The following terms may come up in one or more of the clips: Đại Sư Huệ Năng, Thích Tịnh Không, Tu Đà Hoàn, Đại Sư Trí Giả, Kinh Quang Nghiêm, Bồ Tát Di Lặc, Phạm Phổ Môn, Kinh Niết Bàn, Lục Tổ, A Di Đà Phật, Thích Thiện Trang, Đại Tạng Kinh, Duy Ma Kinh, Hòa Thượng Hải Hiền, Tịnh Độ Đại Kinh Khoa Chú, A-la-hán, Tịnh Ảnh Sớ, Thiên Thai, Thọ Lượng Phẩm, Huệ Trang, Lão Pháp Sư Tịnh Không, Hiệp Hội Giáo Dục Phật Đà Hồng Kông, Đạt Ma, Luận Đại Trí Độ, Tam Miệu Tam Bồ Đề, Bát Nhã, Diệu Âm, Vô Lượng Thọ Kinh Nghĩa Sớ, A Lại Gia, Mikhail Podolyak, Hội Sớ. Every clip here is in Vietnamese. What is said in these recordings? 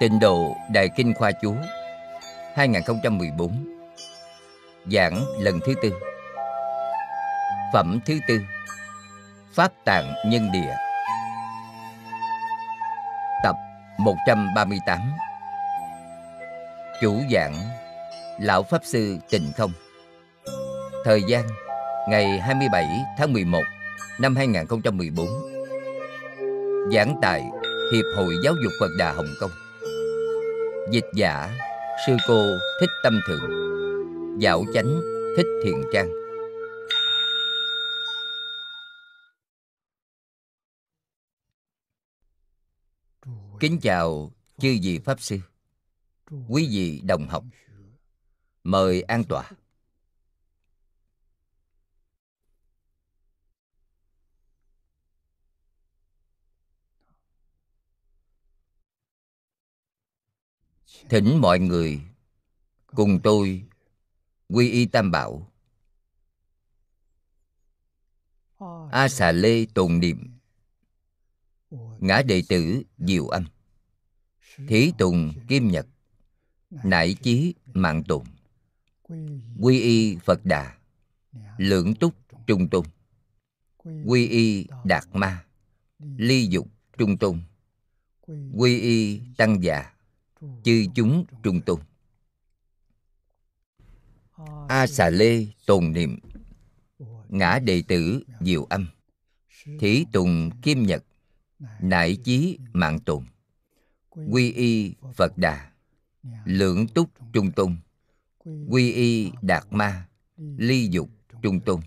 Tịnh Độ Đại Kinh Khoa Chú 2014. Giảng lần thứ tư. Phẩm thứ tư: Pháp Tạng Nhân Địa. Tập 138. Chủ giảng: Lão Pháp Sư Tịnh Không. Thời gian: ngày 27 tháng 11 năm 2014. Giảng tại Hiệp hội Giáo dục Phật Đà Hồng Kông. Dịch giả: Sư cô Thích Tâm Thượng. Giảo chánh: Thích Thiện Trang. Kính chào chư vị Pháp Sư, quý vị đồng học. Mời an tọa. Thỉnh mọi người cùng tôi quy y Tam Bảo, A Xà Lê tồn niệm, ngã đệ tử Diệu Âm, thí tùng Kim Nhật, nải chí mạng tùng, quy y Phật Đà, lưỡng túc trung tôn, quy y Đạt Ma, ly dục trung tôn, quy y Tăng Già, chư chúng trung tôn. A Xà Lê tồn niệm, ngã đệ tử Diệu Âm, thí tùng Kim Nhật, nải chí mạng tùng, quy y Phật Đà, lưỡng túc trung tôn, quy y Đạt Ma, ly dục trung tôn,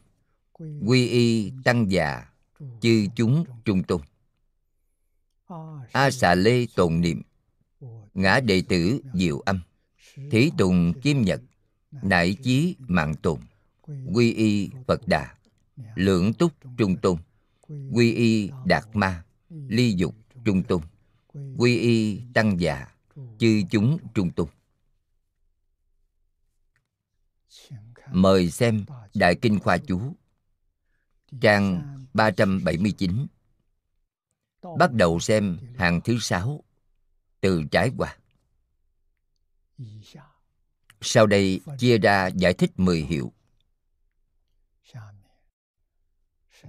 quy y Tăng Già, chư chúng trung tôn. A Xà Lê tồn niệm, ngã đệ tử Diệu Âm, thí tùng Kim Nhật, nải chí mạng tùng, quy y Phật Đà, lưỡng túc trung tôn, quy y Đạt Ma, ly dục trung tôn, quy y Tăng Già, chư chúng trung tôn. Mời xem Đại Kinh Khoa Chú trang 379. Bắt đầu xem hàng thứ 6, từ trái qua. Sau đây chia ra giải thích 10 hiệu.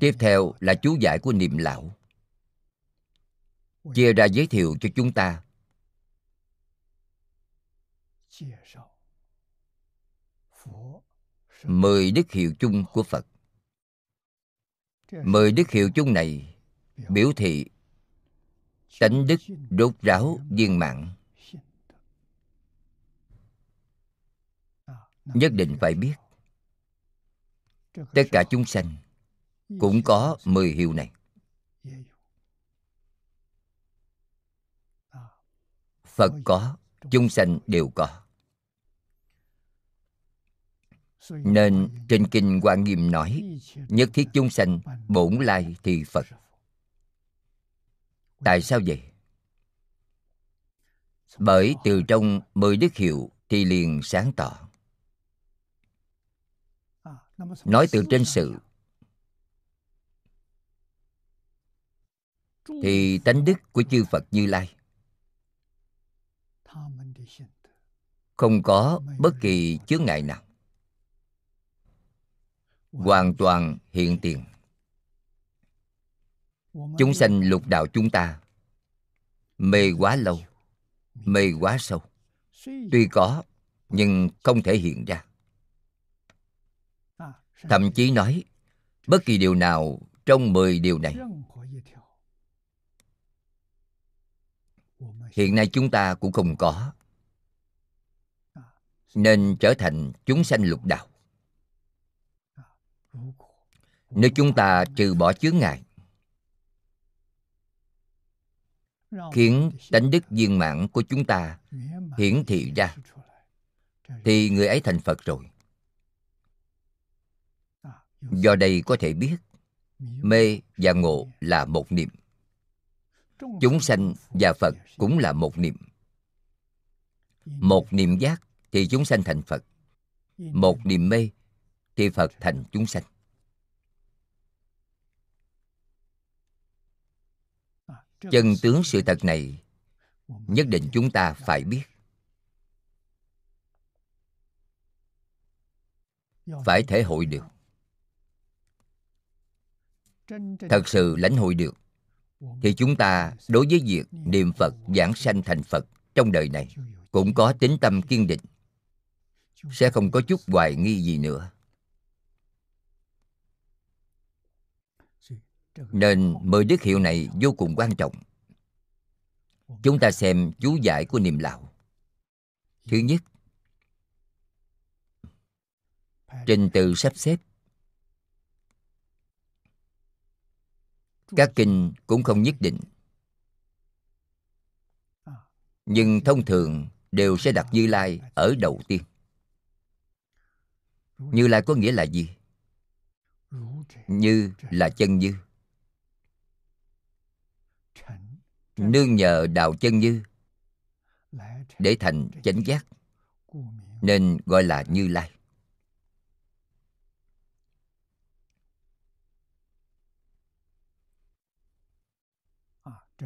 Tiếp theo là chú giải của Niệm Lão, chia ra giới thiệu cho chúng ta. Mười đức hiệu chung của Phật. 10 đức hiệu chung này biểu thị tánh đức rốt ráo viên mãn. Nhất định phải biết tất cả chúng sanh cũng có 10 hiệu này. Phật có, chúng sanh đều có. Nên trên Kinh Quang Nghiêm nói: nhất thiết chúng sanh bổn lai thì Phật. Tại sao vậy? Bởi từ trong 10 đức hiệu thì liền sáng tỏ. Nói từ trên sự thì tánh đức của chư Phật Như Lai không có bất kỳ chướng ngại nào, hoàn toàn hiện tiền. Chúng sanh lục đạo chúng ta mê quá lâu, mê quá sâu, tuy có nhưng không thể hiện ra. Thậm chí nói bất kỳ điều nào trong 10 điều này, hiện nay chúng ta cũng không có, nên trở thành chúng sanh lục đạo. Nếu chúng ta trừ bỏ chướng ngại, khiến tánh đức viên mãn của chúng ta hiển thị ra, thì người ấy thành Phật rồi. Do đây có thể biết mê và ngộ là một niệm, chúng sanh và Phật cũng là một niệm. Một niệm giác thì chúng sanh thành Phật, một niệm mê thì Phật thành chúng sanh. Chân tướng sự thật này nhất định chúng ta phải biết. Phải thể hội được. Thật sự lãnh hội được thì chúng ta đối với việc niệm Phật giảng sanh thành Phật trong đời này cũng có tín tâm kiên định, sẽ không có chút hoài nghi gì nữa. Nên 10 đức hiệu này vô cùng quan trọng. Chúng ta xem chú giải của niệm Lão. Thứ nhất, trình tự sắp xếp. Các kinh cũng không nhất định, nhưng thông thường đều sẽ đặt Như Lai ở đầu tiên. Như Lai có nghĩa là gì? Như là chân như. Nương nhờ đạo chân như để thành chánh giác, nên gọi là Như Lai.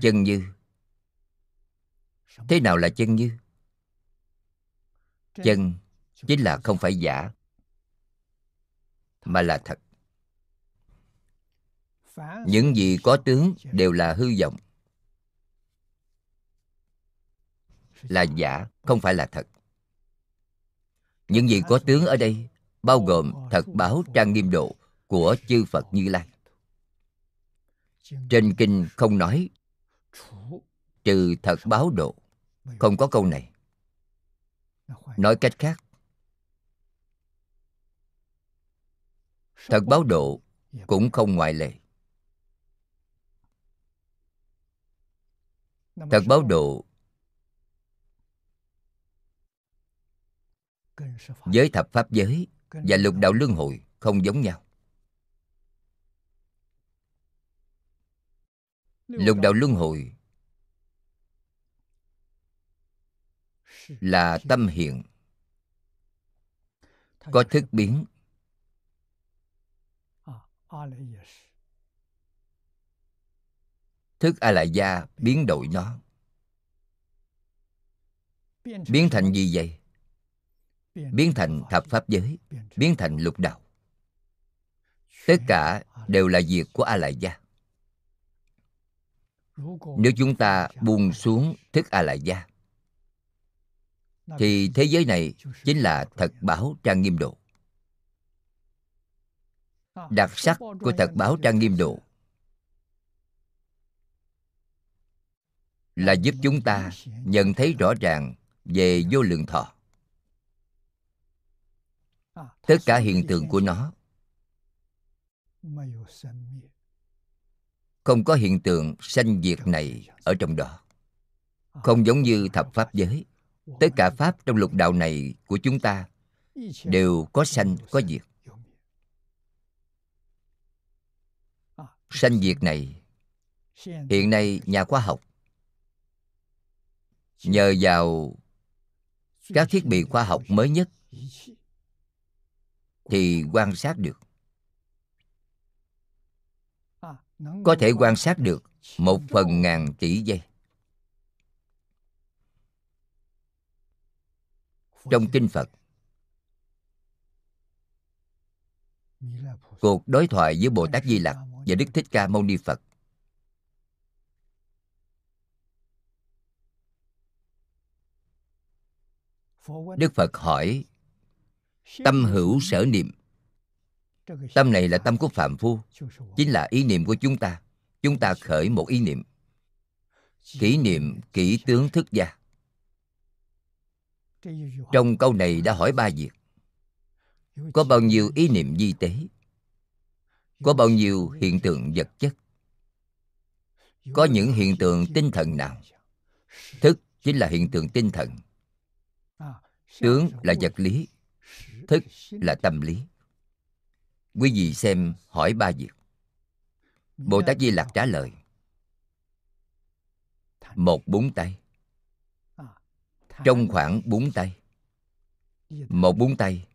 Chân như. Thế nào là chân như? Chân chính là không phải giả, mà là thật. Những gì có tướng đều là hư vọng, là giả, không phải là thật. Những gì có tướng ở đây bao gồm thật báo trang nghiêm độ của chư Phật Như Lai. Trên kinh không nói trừ thật báo độ, không có câu này. Nói cách khác, thật báo độ cũng không ngoại lệ. Thật báo độ với thập pháp giới và lục đạo luân hồi không giống nhau. Lục đạo luân hồi là tâm hiện, có thức biến. Thức A-la-gia biến đổi nó. Biến thành gì vậy? Biến thành thập pháp giới, biến thành lục đạo. Tất cả đều là việc của A-la-gia. Nếu chúng ta buông xuống thức A-la-gia thì thế giới này chính là thật báo trang nghiêm độ. Đặc sắc của thật báo trang nghiêm độ là giúp chúng ta nhận thấy rõ ràng về vô lượng thọ. Tất cả hiện tượng của nó không có hiện tượng sanh diệt này ở trong đó. Không giống như thập pháp giới, tất cả pháp trong lục đạo này của chúng ta đều có sanh, có diệt. Sanh diệt này, hiện nay nhà khoa học nhờ vào các thiết bị khoa học mới nhất thì quan sát được. Có thể quan sát được 1/1000 tỷ giây. Trong kinh Phật, cuộc đối thoại giữa Bồ Tát Di Lặc và Đức Thích Ca Mâu Ni Phật . Đức Phật hỏi: tâm hữu sở niệm. Tâm này là tâm của phàm phu, chính là ý niệm của chúng ta. Chúng ta khởi một ý niệm, kỷ niệm kỹ tướng thức gia. Trong câu này đã hỏi 3 việc. Có bao nhiêu ý niệm vi tế? Có bao nhiêu hiện tượng vật chất? Có những hiện tượng tinh thần nào? Thức chính là hiện tượng tinh thần, tướng là vật lý, thức là tâm lý. Quý vị xem hỏi 3 việc. Bồ Tát Di Lặc trả lời: một búng tay. Trong khoảng búng tay, một búng tay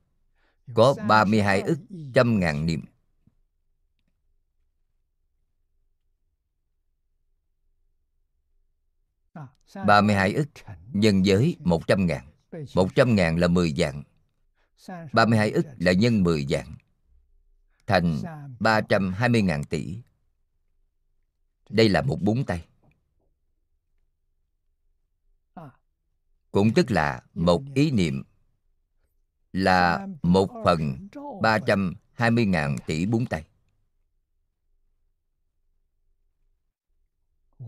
có 32 ức trăm ngàn niệm. 32 ức nhân với 100.000. 100.000 là 10 vạn. 32 ức là nhân 10 vạn, thành 320.000 tỷ. Đây là một búng tay. Cũng tức là một ý niệm là 1/320.000 tỷ búng tay.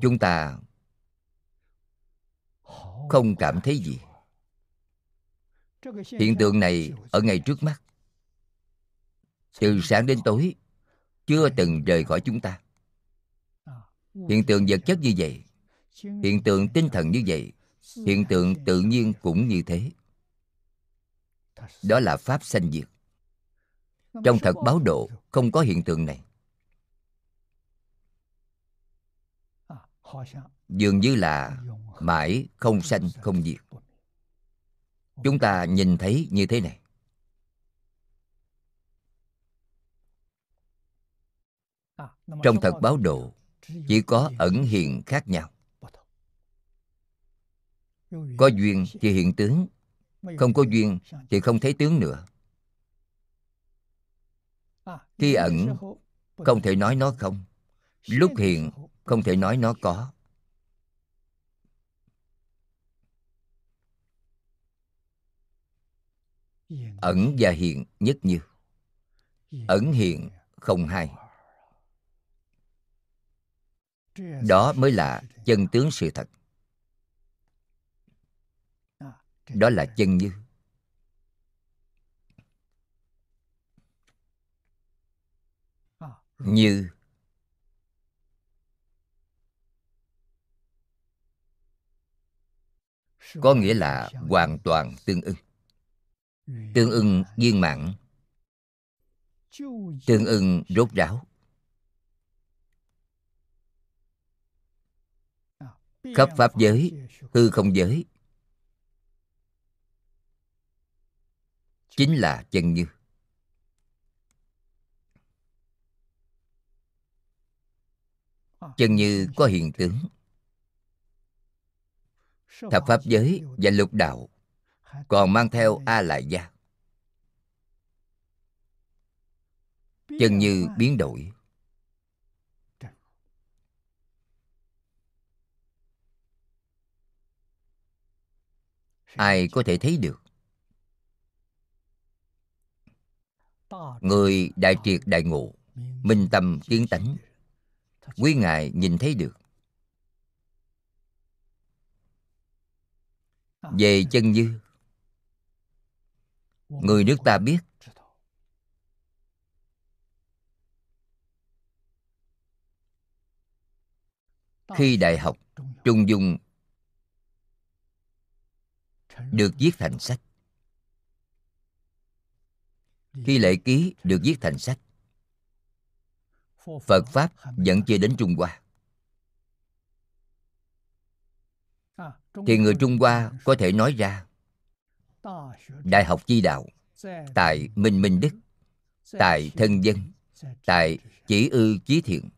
Chúng ta không cảm thấy gì. Hiện tượng này ở ngay trước mắt, từ sáng đến tối, chưa từng rời khỏi chúng ta. Hiện tượng vật chất như vậy, hiện tượng tinh thần như vậy, hiện tượng tự nhiên cũng như thế. Đó là pháp sanh diệt. Trong thật báo độ không có hiện tượng này. Dường như là mãi không sanh không diệt. Chúng ta nhìn thấy như thế này. Trong thật báo độ chỉ có ẩn hiện khác nhau. Có duyên thì hiện tướng, không có duyên thì không thấy tướng nữa. Khi ẩn không thể nói nó không, lúc hiện không thể nói nó có. Ẩn và hiện nhất như, ẩn hiện không hai. Đó mới là chân tướng sự thật. Đó là chân như. Như có nghĩa là hoàn toàn tương ưng. Tương ưng viên mãn, tương ưng rốt ráo. Khắp pháp giới, hư không giới chính là chân như. Chân như có hiện tướng. Thập pháp giới và lục đạo còn mang theo A Lại Gia. Chân như biến đổi. Ai có thể thấy được? Người đại triệt đại ngộ, minh tâm kiến tánh, quý ngài nhìn thấy được. Về chân như, người nước ta biết. Khi Đại Học, Trung Dung được viết thành sách, khi Lễ Ký được viết thành sách, Phật Pháp vẫn chưa đến Trung Hoa. Thì người Trung Hoa có thể nói ra Đại Học Chi Đạo, tại Minh Minh Đức, tại Thân Dân, tại Chỉ Ư Chí Thiện.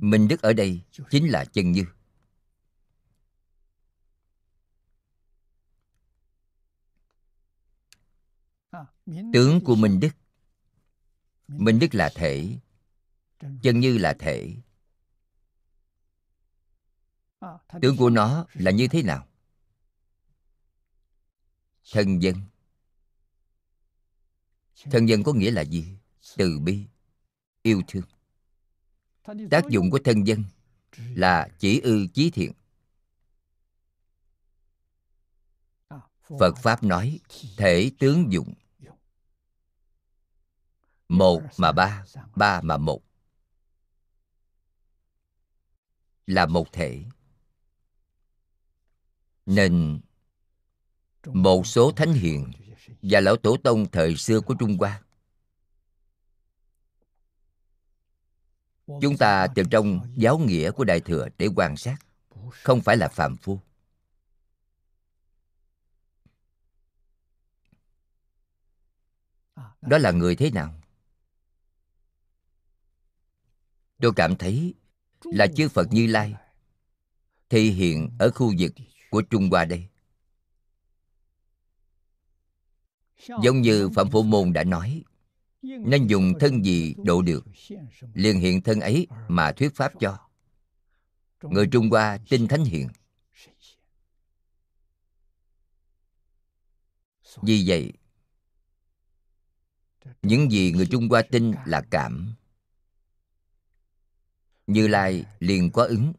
Minh Đức ở đây chính là chân như. Tướng của Minh Đức, Minh Đức là thể, chân như là thể. Tướng của nó là như thế nào? Thân dân. Thân dân có nghĩa là gì? Từ bi, yêu thương. Tác dụng của thân dân là chỉ ư chí thiện. Phật Pháp nói thể tướng dụng. Một mà ba, ba mà một, là một thể. Nên một số thánh hiền và lão tổ tông thời xưa của Trung Hoa, chúng ta từ trong giáo nghĩa của Đại Thừa để quan sát, không phải là phàm phu. đó là người thế nào? Tôi cảm thấy là chư Phật Như Lai thị hiện ở khu vực của Trung Hoa đây. Giống như Phạm Phổ Môn đã nói, nên dùng thân gì độ được, liền hiện thân ấy mà thuyết pháp cho. Người Trung Hoa tin thánh hiện. Vì vậy, những gì người Trung Hoa tin là cảm. Như Lai liền có ứng.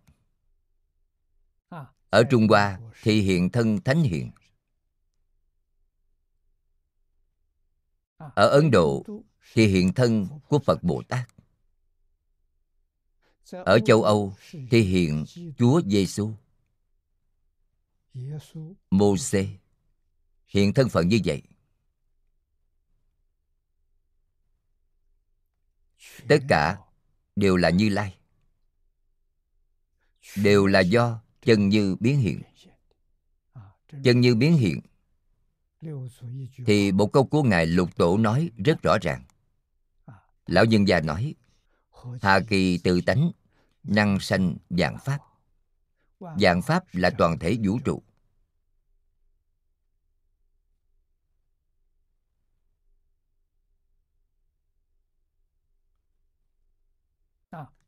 Ở Trung Hoa thì hiện thân thánh hiện. Ở Ấn Độ thì hiện thân của Phật Bồ Tát. Ở châu Âu thì hiện Chúa Giê-xu, Mô-sê, hiện thân phận như vậy. Tất cả đều là Như Lai, đều là do chân như biến hiện. Chân như biến hiện thì một câu của Ngài Lục Tổ nói rất rõ ràng. Lão nhân gia nói: Hà kỳ tự tánh, năng sanh vạn pháp. Vạn pháp là toàn thể vũ trụ.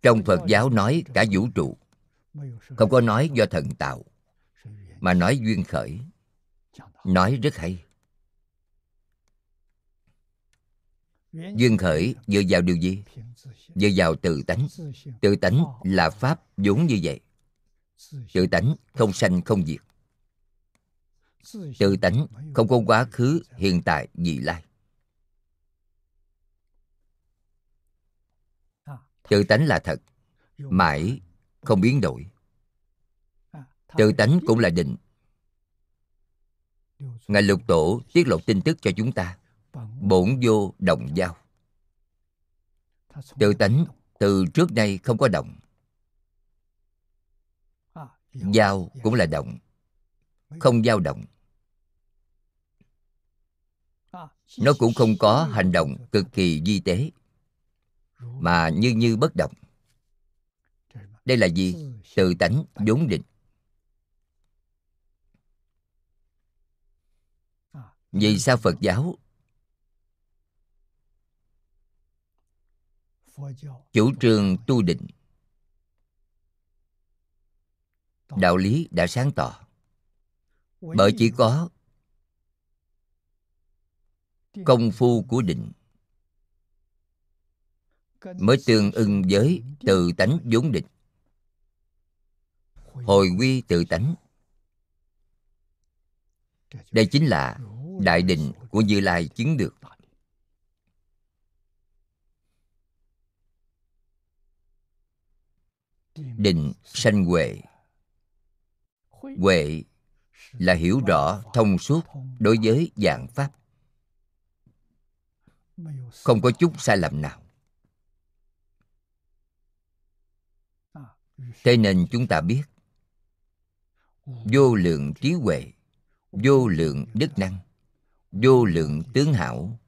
Trong Phật giáo nói cả vũ trụ, không có nói do thần tạo, mà nói duyên khởi. Nói rất hay. Duyên khởi dựa vào điều gì? Dựa vào tự tánh. Tự tánh là pháp vốn như vậy. Tự tánh không sanh không diệt. Tự tánh không có quá khứ, hiện tại, vị lai. Tự tánh là thật, mãi không biến đổi. Tự tánh cũng là định. Ngài Lục Tổ tiết lộ tin tức cho chúng ta: bổn vô động dao. Tự tánh từ trước nay không có động. Dao cũng là động, không dao động. Nó cũng không có hành động cực kỳ vi tế, mà như như bất động. Đây là gì? Tự tánh vốn định. Vì sao Phật giáo chủ trương tu định? Đạo lý đã sáng tỏ. Bởi chỉ có công phu của định mới tương ưng với tự tánh vốn định. Hồi quy tự tánh, đây chính là đại định của Như Lai chứng được. Định sanh huệ. Huệ là hiểu rõ thông suốt đối với vạn pháp, không có chút sai lầm nào. Thế nên chúng ta biết vô lượng trí huệ, vô lượng đức năng, vô lượng tướng hảo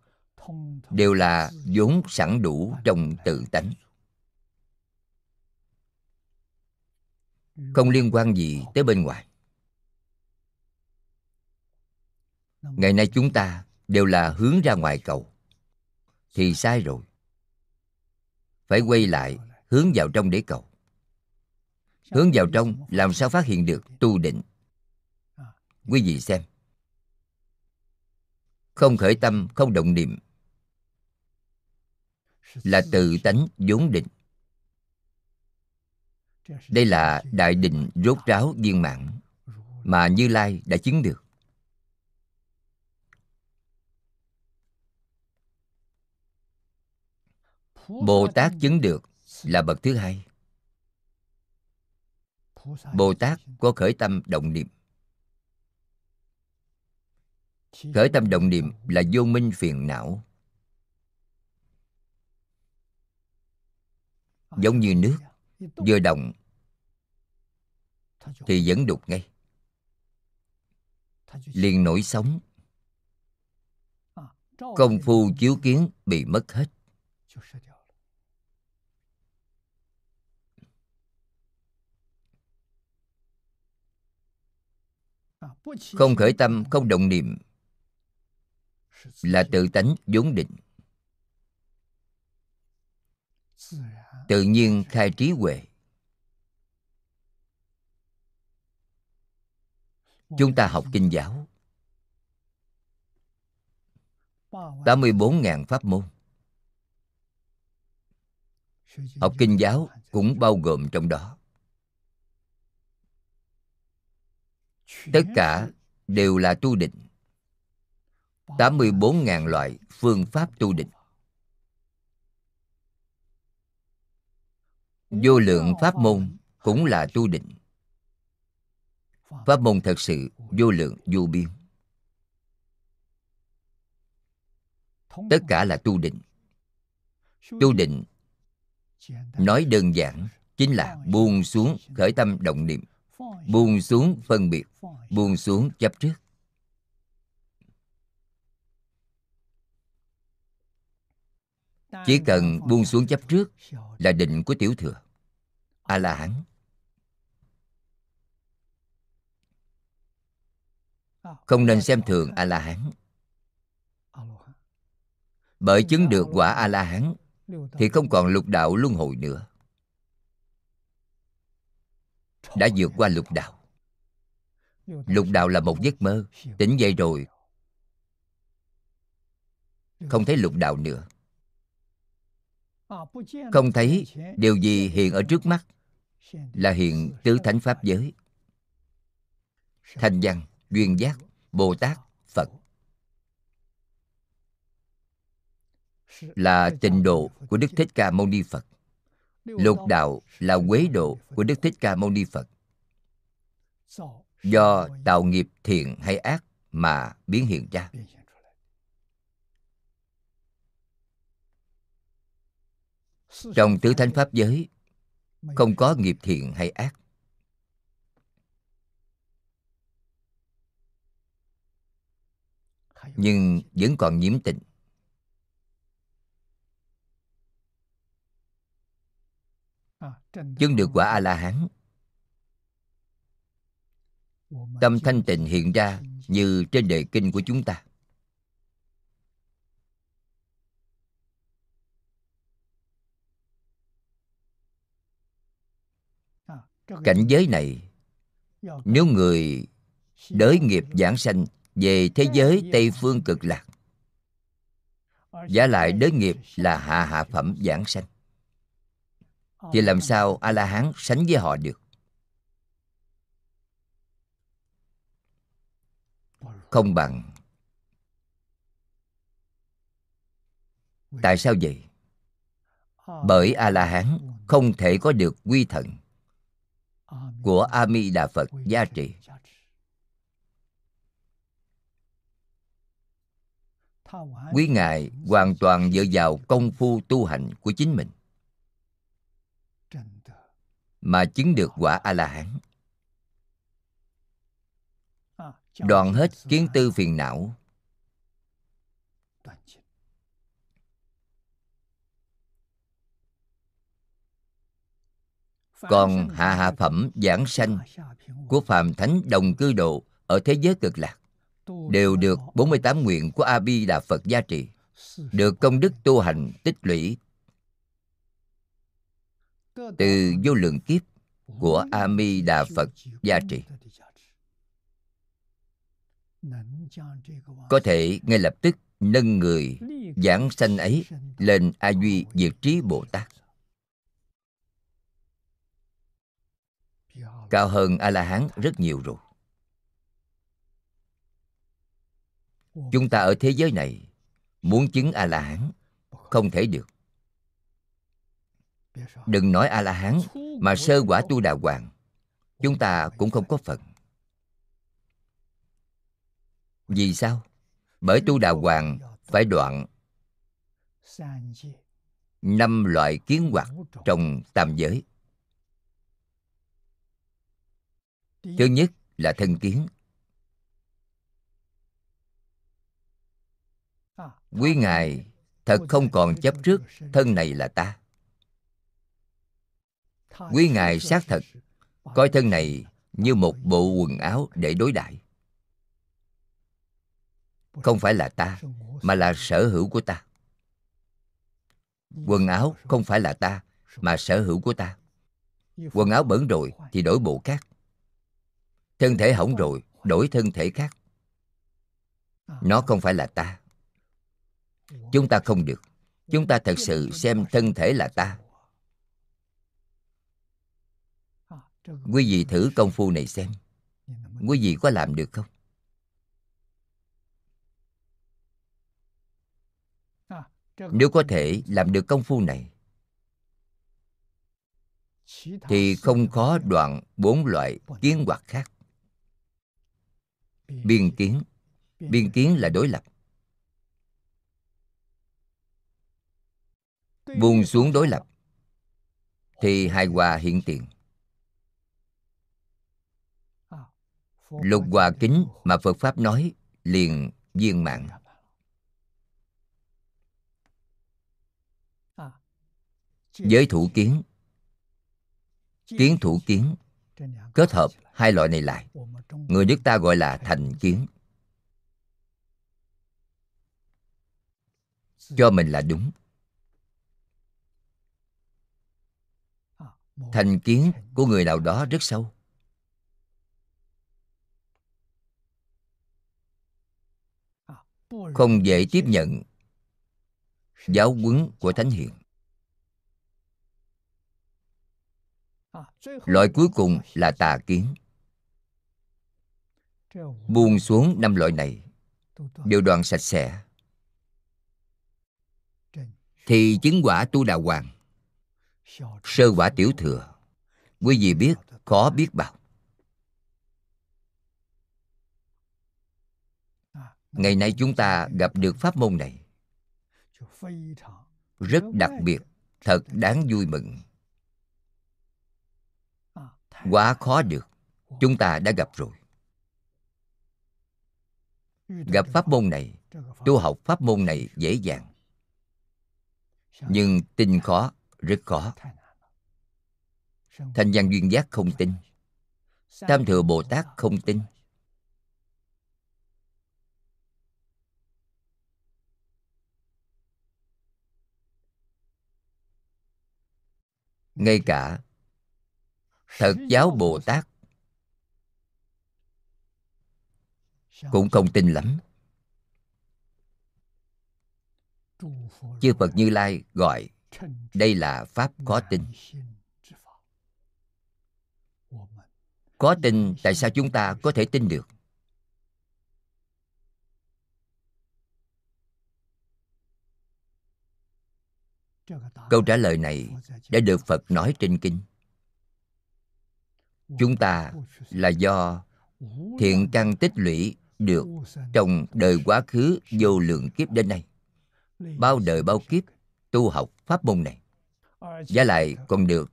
đều là vốn sẵn đủ trong tự tánh, không liên quan gì tới bên ngoài. Ngày nay chúng ta đều là hướng ra ngoài cầu, thì sai rồi. Phải quay lại hướng vào trong để cầu. Hướng vào trong làm sao phát hiện được tu định? Quý vị xem, không khởi tâm, không động niệm là tự tánh vốn định. Đây là đại định rốt ráo viên mãn mà Như Lai đã chứng được. Bồ Tát chứng được là bậc thứ hai. Bồ Tát có khởi tâm động niệm. Khởi tâm động niệm là vô minh phiền não. Giống như nước, vừa động thì vẫn đục ngay, liền nổi sóng. công phu chiếu kiến bị mất hết. Không khởi tâm, không động niệm là tự tánh vốn định, tự nhiên khai trí huệ. Chúng ta học kinh giáo 84.000 pháp môn, học kinh giáo cũng bao gồm trong đó. Tất cả đều là tu định, 84.000 loại phương pháp tu định, vô lượng pháp môn cũng là tu định. Pháp môn thật sự vô lượng vô biên, tất cả là tu định. Tu định nói đơn giản chính là buông xuống khởi tâm động niệm, buông xuống phân biệt, buông xuống chấp trước. Chỉ cần buông xuống chấp trước là định của tiểu thừa, A-la-hán. Không nên xem thường A-la-hán. Bởi chứng được quả A-la-hán thì không còn lục đạo luân hồi nữa, đã vượt qua lục đạo. Lục đạo là một giấc mơ, tỉnh dậy rồi không thấy lục đạo nữa, không thấy điều gì hiện ở trước mắt, là hiện tứ thánh pháp giới, Thanh Văn, Duyên Giác, Bồ Tát, Phật, là tịnh độ của Đức Thích Ca Mâu Ni Phật. Lục đạo là quế độ của Đức Thích Ca Mâu Ni Phật, do tạo nghiệp thiện hay ác mà biến hiện ra. Trong tứ thánh pháp giới không có nghiệp thiện hay ác. Nhưng vẫn còn nhiễm tịnh. Chứng được quả A-la-hán, tâm thanh tịnh hiện ra như trên đề kinh của chúng ta. Cảnh giới này, nếu người đới nghiệp giảng sanh về thế giới Tây Phương Cực Lạc, giả lại đới nghiệp là hạ hạ phẩm giảng sanh, thì làm sao A-la-hán sánh với họ được? Không bằng. Tại sao vậy? Bởi A-la-hán không thể có được quy thần của A Di Đà Phật gia trì. Quý ngài hoàn toàn dựa vào công phu tu hành của chính mình mà chứng được quả A-la-hán, đoạn hết kiến tư phiền não. Còn hạ hạ phẩm giảng sanh của phàm thánh đồng cư độ ở thế giới Cực Lạc đều được 48 nguyện của A Di Đà Phật gia trì, được công đức tu hành tích lũy từ vô lượng kiếp của A Di Đà Phật gia trì, có thể ngay lập tức nâng người giảng sanh ấy lên A Duy Diệt Trí Bồ Tát, cao hơn A-la-hán rất nhiều rồi. Chúng ta ở thế giới này muốn chứng A-la-hán không thể được. Đừng nói A-la-hán mà sơ quả Tu Đà Hoàng, chúng ta cũng không có phần. Vì sao? Bởi Tu Đà Hoàng phải đoạn 5 loại kiến hoạt trong tam giới. Thứ nhất là thân kiến. Quý Ngài thật không còn chấp trước thân này là ta. Quý Ngài xác thật coi thân này như một bộ quần áo để đối đãi. Không phải là ta, mà là sở hữu của ta. Quần áo không phải là ta, mà sở hữu của ta. Quần áo bẩn rồi thì đổi bộ khác. Thân thể hỏng rồi, đổi thân thể khác. Nó không phải là ta. Chúng ta không được. Chúng ta thật sự xem thân thể là ta. Quý vị thử công phu này xem. Quý vị có làm được không? Nếu có thể làm được công phu này thì không khó đoạn 4 loại kiến hoặc khác. Biên kiến là đối lập. Buông xuống đối lập thì hài hòa hiện tiền. Lục hòa kính mà Phật Pháp nói liền viên mãn. Giới thủ kiến, kiến thủ kiến, kết hợp hai loại này lại, người nước ta gọi là thành kiến. Cho mình là đúng. Thành kiến của người nào đó rất sâu. Không dễ tiếp nhận giáo huấn của Thánh Hiền. Loại cuối cùng là tà kiến. Buông xuống 5 loại này đều đoạn sạch sẽ thì chứng quả Tu Đà Hoàng. Sơ quả tiểu thừa, quý vị biết khó biết bao. Ngày nay chúng ta gặp được pháp môn này rất đặc biệt, thật đáng vui mừng. Quá khó được, chúng ta đã gặp rồi. Gặp pháp môn này, tu học pháp môn này dễ dàng. Nhưng tin khó, rất khó. Thanh văn duyên giác không tin, Tam Thừa Bồ Tát không tin. Ngay cả Thật giáo Bồ Tát cũng không tin lắm. Chư Phật Như Lai gọi đây là pháp khó tin. Khó tin, tại sao chúng ta có thể tin được? Câu trả lời này đã được Phật nói trên kinh. Chúng ta là do thiện căn tích lũy được trong đời quá khứ vô lượng kiếp đến nay, bao đời bao kiếp tu học pháp môn này, vả lại còn được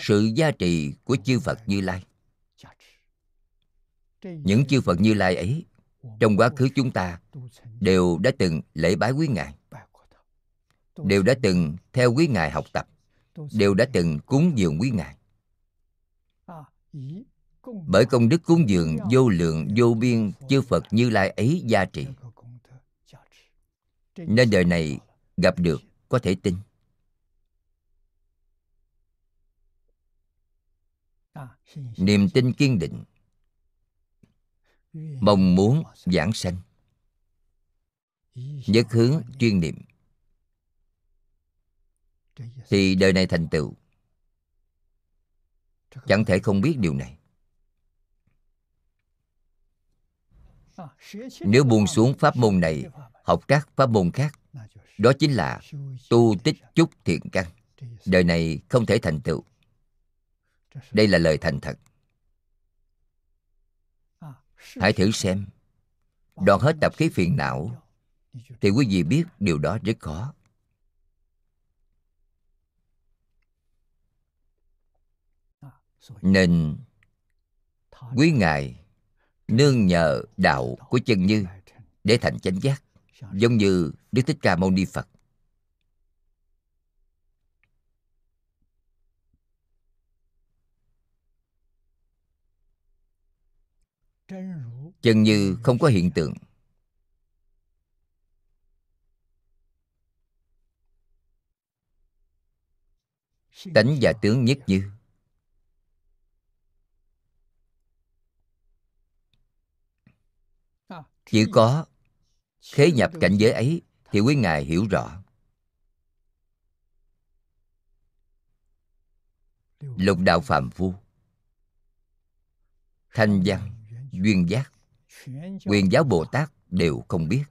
sự gia trì của chư Phật Như Lai. Những chư Phật Như Lai ấy trong quá khứ chúng ta đều đã từng lễ bái quý Ngài, đều đã từng theo quý Ngài học tập, đều đã từng cúng dường quý Ngài. Bởi công đức cúng dường vô lượng vô biên chư Phật Như Lai ấy gia trì, nên đời này gặp được có thể tin. Niềm tin kiên định, mong muốn vãng sanh, nhất hướng chuyên niệm thì đời này thành tựu. Chẳng thể không biết điều này. Nếu buông xuống pháp môn này, học các pháp môn khác, đó chính là tu tích chúc thiện căn, đời này không thể thành tựu. Đây là lời thành thật. Hãy thử xem, đoạn hết tập khí phiền não thì quý vị biết điều đó rất khó. Nên quý Ngài nương nhờ đạo của chân Như để thành chánh giác, giống như Đức Thích Ca Mâu Ni Phật. Chân như không có hiện tượng. Tánh và tướng nhất như. Chỉ có khế nhập cảnh giới ấy thì quý ngài hiểu rõ. Lục đạo phàm phu, thanh văn, duyên giác, quyền giáo Bồ Tát đều không biết.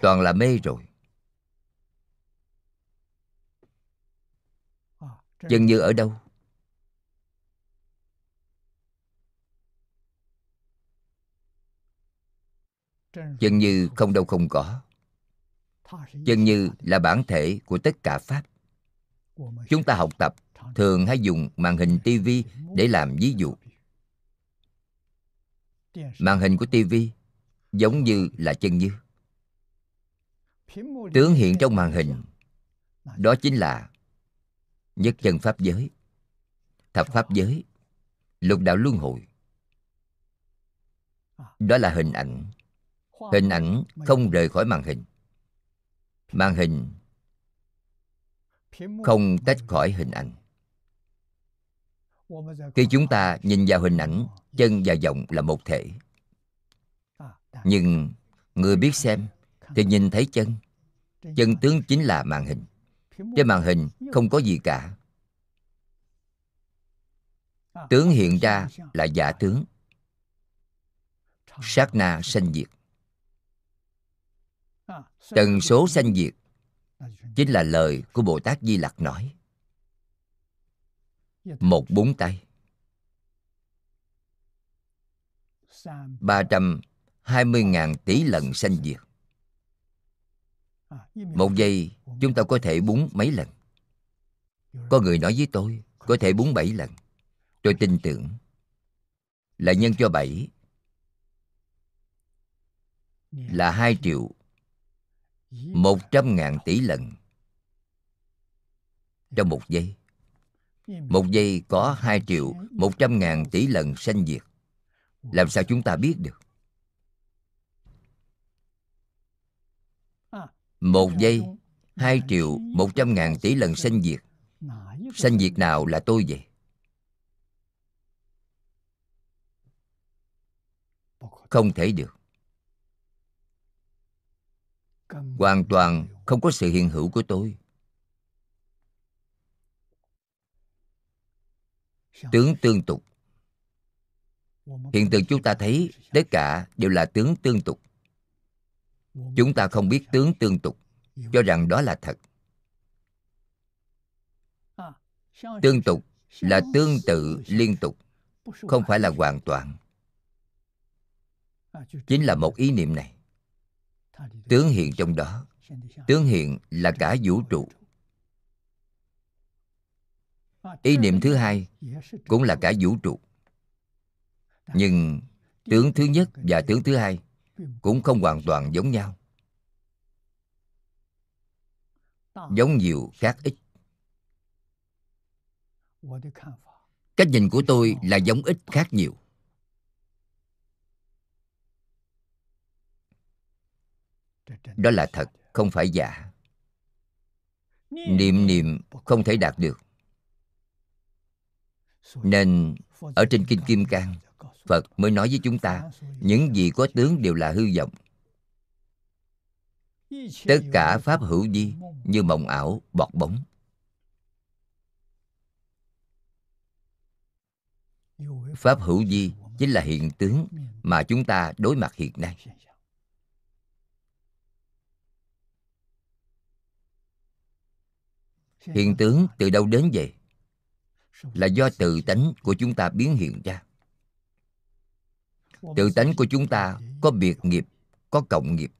Toàn là mê rồi. Chân như ở đâu? Chân như không đâu không có. Chân như là bản thể của tất cả Pháp. Chúng ta học tập thường hay dùng màn hình tivi để làm ví dụ. Màn hình của tivi giống như là chân như. Tướng hiện trong màn hình, đó chính là nhất chân Pháp giới, thập Pháp giới, lục đạo luân hồi. Đó là hình ảnh. Hình ảnh không rời khỏi màn hình. Màn hình không tách khỏi hình ảnh. Khi chúng ta nhìn vào hình ảnh, chân và giọng là một thể. Nhưng người biết xem thì nhìn thấy chân. Chân tướng chính là màn hình. Trên màn hình không có gì cả. Tướng hiện ra là giả tướng, sát na sanh diệt. Tần số sanh diệt chính là lời của Bồ Tát Di Lặc nói. Một bốn tay, 320.000 tỷ lần sanh diệt. Một giây chúng ta có thể búng mấy lần? Có người nói với tôi có thể búng 7 lần. Tôi tin tưởng. Là nhân cho 7 là 2 triệu 100.000 tỷ lần trong một giây. Một giây có 2 triệu 100.000 tỷ lần sanh diệt. Làm sao chúng ta biết được? Một giây 2 triệu 100.000 tỷ lần sanh diệt. Sanh diệt nào là tôi vậy? Không thể được. Hoàn toàn không có sự hiện hữu của tôi. Tướng tương tục. Hiện tượng chúng ta thấy tất cả đều là tướng tương tục. Chúng ta không biết tướng tương tục, cho rằng đó là thật. Tương tục là tương tự liên tục, không phải là hoàn toàn. Chính là một ý niệm này. Tướng hiện trong đó. Tướng hiện là cả vũ trụ. Ý niệm thứ hai cũng là cả vũ trụ. Nhưng tướng thứ nhất và tướng thứ hai cũng không hoàn toàn giống nhau. Giống nhiều khác ít. Cách nhìn của tôi là giống ít khác nhiều. Đó là thật, không phải giả. Niệm không thể đạt được. Nên ở trên Kinh Kim Cang, Phật mới nói với chúng ta, những gì có tướng đều là hư vọng. Tất cả pháp hữu vi như mộng ảo, bọt bóng. Pháp hữu vi chính là hiện tướng mà chúng ta đối mặt hiện nay. Hiện tướng từ đâu đến vậy? Là do tự tánh của chúng ta biến hiện ra. Tự tánh của chúng ta có biệt nghiệp, có cộng nghiệp.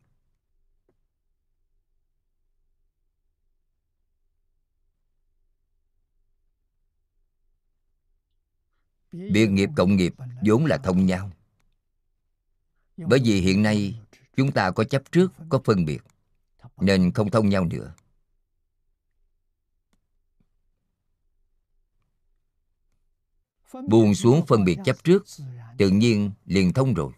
Biệt nghiệp cộng nghiệp vốn là thông nhau. Bởi vì hiện nay chúng ta có chấp trước, có phân biệt, nên không thông nhau nữa. Buông xuống phân biệt chấp trước, tự nhiên liền thông rồi.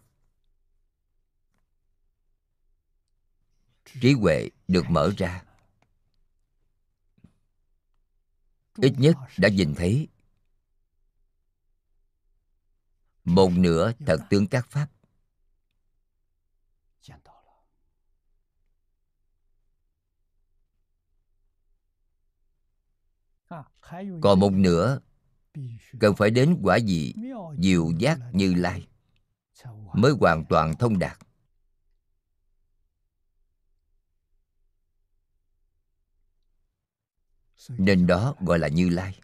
Trí huệ được mở ra. Ít nhất đã nhìn thấy một nửa thật tướng các pháp. Còn một nửa cần phải đến quả vị diệu giác Như Lai mới hoàn toàn thông đạt. Nên đó gọi là Như Lai.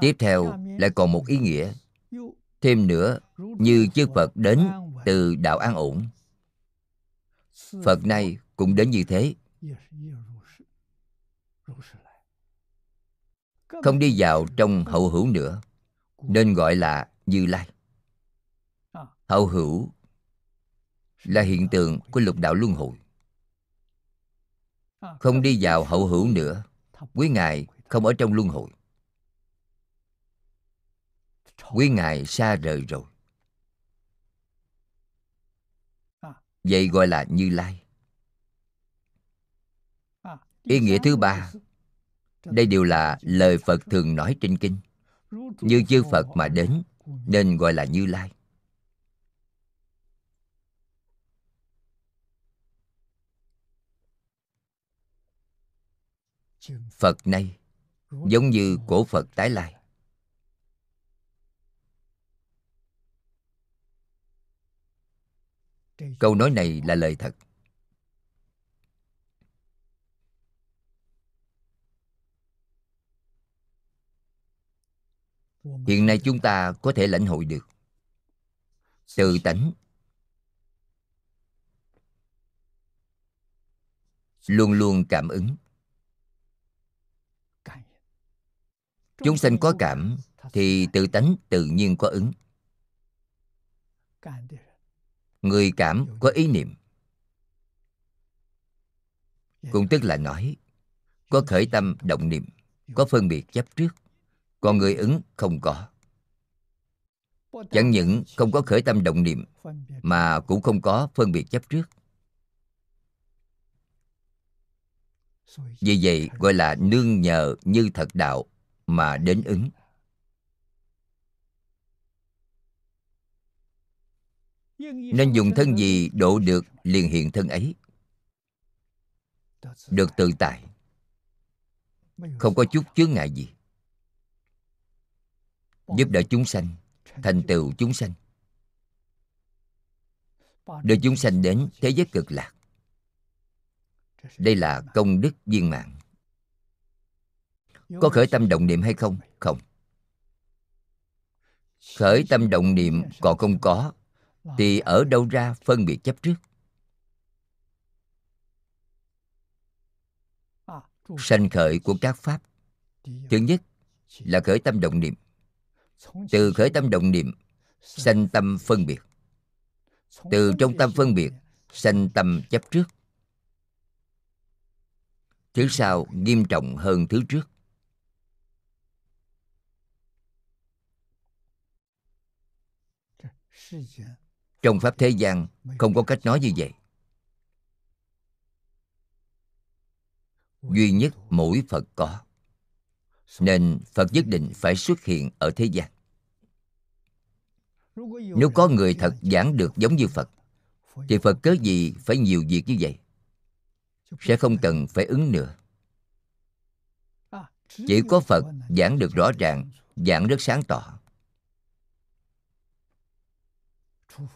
Tiếp theo lại còn một ý nghĩa thêm nữa, như chư Phật đến từ đạo an ổn, Phật này cũng đến như thế, không đi vào trong hậu hữu nữa, nên gọi là Như Lai. Hậu hữu là hiện tượng của lục đạo luân hồi. Không đi vào hậu hữu nữa, quý ngài không ở trong luân hồi, quý ngài xa rời rồi. Vậy gọi là Như Lai. Ý nghĩa thứ ba, đây đều là lời Phật thường nói trên kinh. Như chư Phật mà đến, nên gọi là Như Lai. Phật này giống như cổ Phật tái lai. Câu nói này là lời thật. Hiện nay chúng ta có thể lãnh hội được tự tánh luôn luôn cảm ứng. Chúng sanh có cảm thì tự tánh tự nhiên có ứng. Người cảm có ý niệm, cũng tức là nói có khởi tâm động niệm, có phân biệt chấp trước. Còn người ứng không có. Chẳng những không có khởi tâm động niệm mà cũng không có phân biệt chấp trước. Vì vậy gọi là nương nhờ Như Thật Đạo mà đến ứng. Nên dùng thân gì độ được liền hiện thân ấy, được tự tại, không có chút chướng ngại gì, giúp đỡ chúng sanh, thành tựu chúng sanh, đưa chúng sanh đến thế giới cực lạc. Đây là công đức viên mãn. Có khởi tâm động niệm hay không? Không. Khởi tâm động niệm còn không có thì ở đâu ra phân biệt chấp trước? Sanh khởi của các pháp, thứ nhất là khởi tâm động niệm. Từ khởi tâm động niệm sanh tâm phân biệt, từ trong tâm phân biệt sanh tâm chấp trước. Thứ sau nghiêm trọng hơn thứ trước. Trong pháp thế gian không có cách nói như vậy. Duy nhất mỗi Phật có, nên Phật nhất định phải xuất hiện ở thế gian. Nếu có người thật giảng được giống như Phật thì Phật cớ gì phải nhiều việc như vậy? Sẽ không cần phải ứng nữa. Chỉ có Phật giảng được rõ ràng, giảng rất sáng tỏ.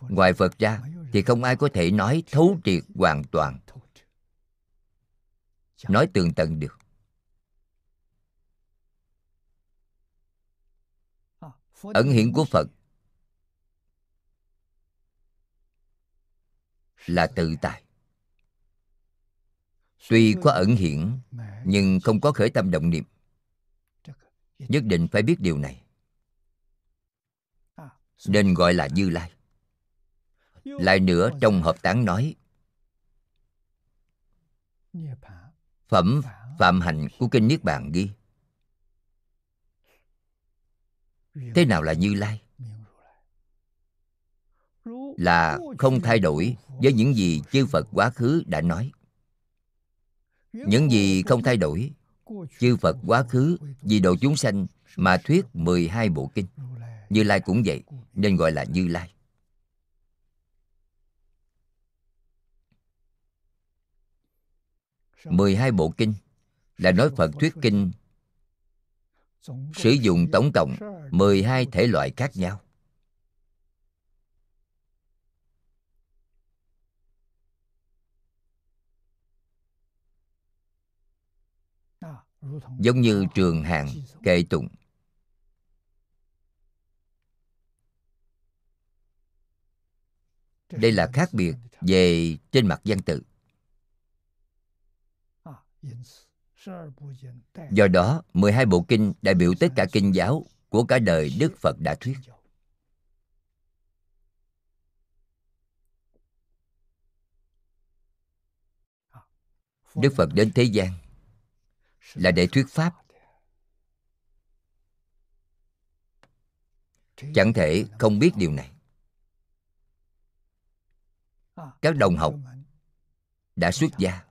Ngoài Phật ra thì không ai có thể nói thấu triệt hoàn toàn, nói tường tận được. Ẩn hiện của Phật là tự tại. Tuy có ẩn hiện nhưng không có khởi tâm động niệm. Nhất định phải biết điều này. nên gọi là Như Lai. Lại nữa, trong Hợp Tán nói phẩm phạm hạnh của kinh Niết Bàn ghi thế nào là Như Lai, là không thay đổi với những gì chư Phật quá khứ đã nói. Những gì không thay đổi, chư Phật quá khứ vì độ chúng sanh mà thuyết 12 bộ kinh. Như Lai cũng vậy, nên gọi là Như Lai. Mười hai bộ kinh là nói Phật thuyết kinh sử dụng tổng cộng 12 thể loại khác nhau. Giống như trường hàng, kệ tụng, đây là khác biệt về trên mặt văn tự. Do đó, 12 bộ kinh đại biểu tất cả kinh giáo của cả đời Đức Phật đã thuyết. Đức Phật đến thế gian là để thuyết pháp, chẳng thể không biết điều này. Các đồng học đã xuất gia,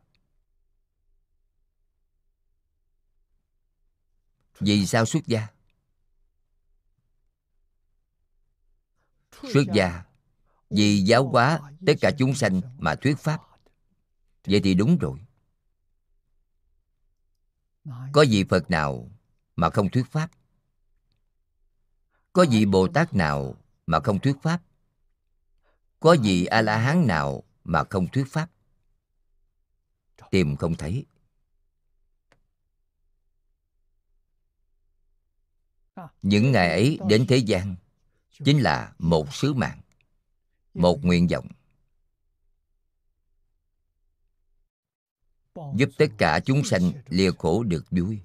vì sao xuất gia? Xuất gia vì giáo hóa tất cả chúng sanh mà thuyết pháp. Vậy thì đúng rồi. Có vị Phật nào mà không thuyết pháp? Có vị Bồ Tát nào mà không thuyết pháp? Có vị A-la-hán nào mà không thuyết pháp? Tìm không thấy. Những ngày ấy đến thế gian chính là một sứ mạng, một nguyện vọng, giúp tất cả chúng sanh lìa khổ được vui.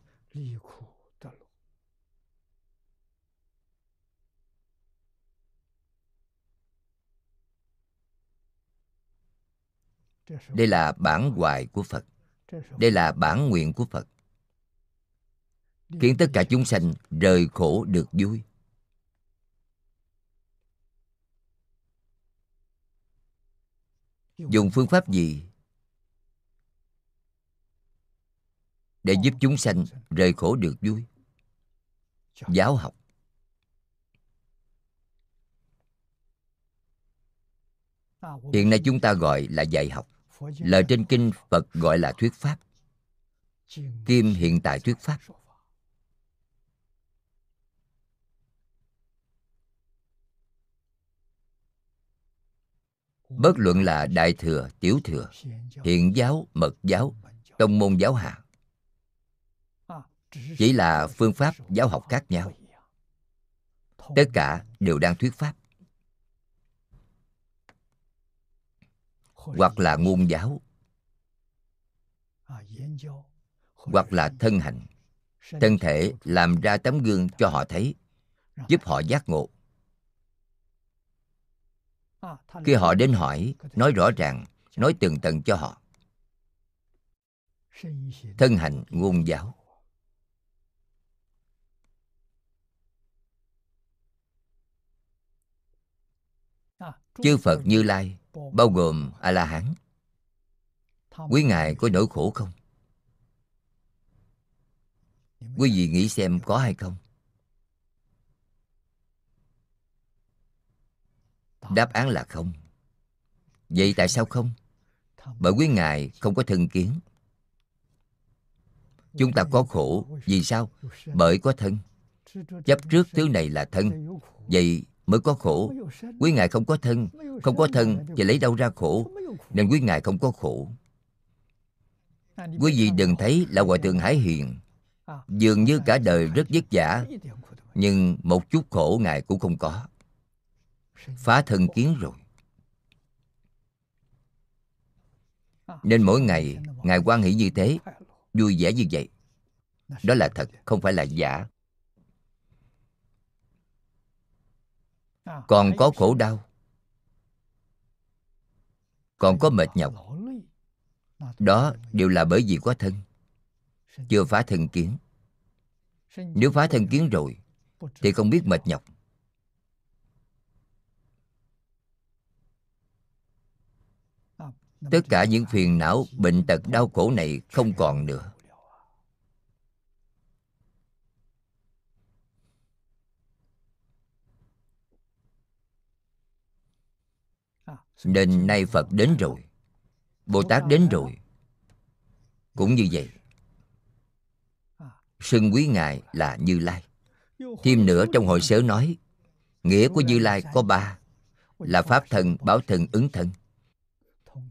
Đây là bản hoài của Phật, đây là bản nguyện của Phật, khiến tất cả chúng sanh rời khổ được vui. Dùng phương pháp gì để giúp chúng sanh rời khổ được vui? Giáo học. Hiện nay chúng ta gọi là dạy học. Lời trên kinh Phật gọi là thuyết pháp. Kim hiện tại thuyết pháp. Bất luận là Đại Thừa, Tiểu Thừa, Hiện Giáo, Mật Giáo, Tông Môn Giáo Hạ, chỉ là phương pháp giáo học khác nhau, tất cả đều đang thuyết pháp. Hoặc là ngôn giáo, hoặc là thân hành, thân thể làm ra tấm gương cho họ thấy, giúp họ giác ngộ. Khi họ đến hỏi, nói rõ ràng, nói tường tận cho họ. Thân hành ngôn giáo. Chư Phật Như Lai, bao gồm A-la-hán, quý ngài có nỗi khổ không? Quý vị nghĩ xem có hay không? Đáp án là không. Vậy tại sao không? Bởi quý ngài không có thân kiến. Chúng ta có khổ, vì sao? Bởi có thân. Chấp trước thứ này là thân, vậy mới có khổ. Quý ngài không có thân, không có thân thì lấy đâu ra khổ, nên quý ngài không có khổ. Quý vị đừng thấy là Hòa Thượng Hải Hiền dường như cả đời rất vất vả, nhưng một chút khổ ngài cũng không có. Phá thân kiến rồi. Nên mỗi ngày ngài hoan hỷ như thế, vui vẻ như vậy. Đó là thật, không phải là giả. còn có khổ đau, còn có mệt nhọc. Đó đều là bởi vì quá thân, chưa phá thân kiến. Nếu phá thân kiến rồi thì không biết mệt nhọc. Tất cả những phiền não, bệnh tật, đau khổ này không còn nữa. Nên nay Phật đến rồi, Bồ Tát đến rồi, cũng như vậy. Xưng quý Ngài là Như Lai. Thêm nữa, trong Hội Sớ nói, nghĩa của Như Lai có ba, là Pháp Thân, Báo Thân, Ứng Thân.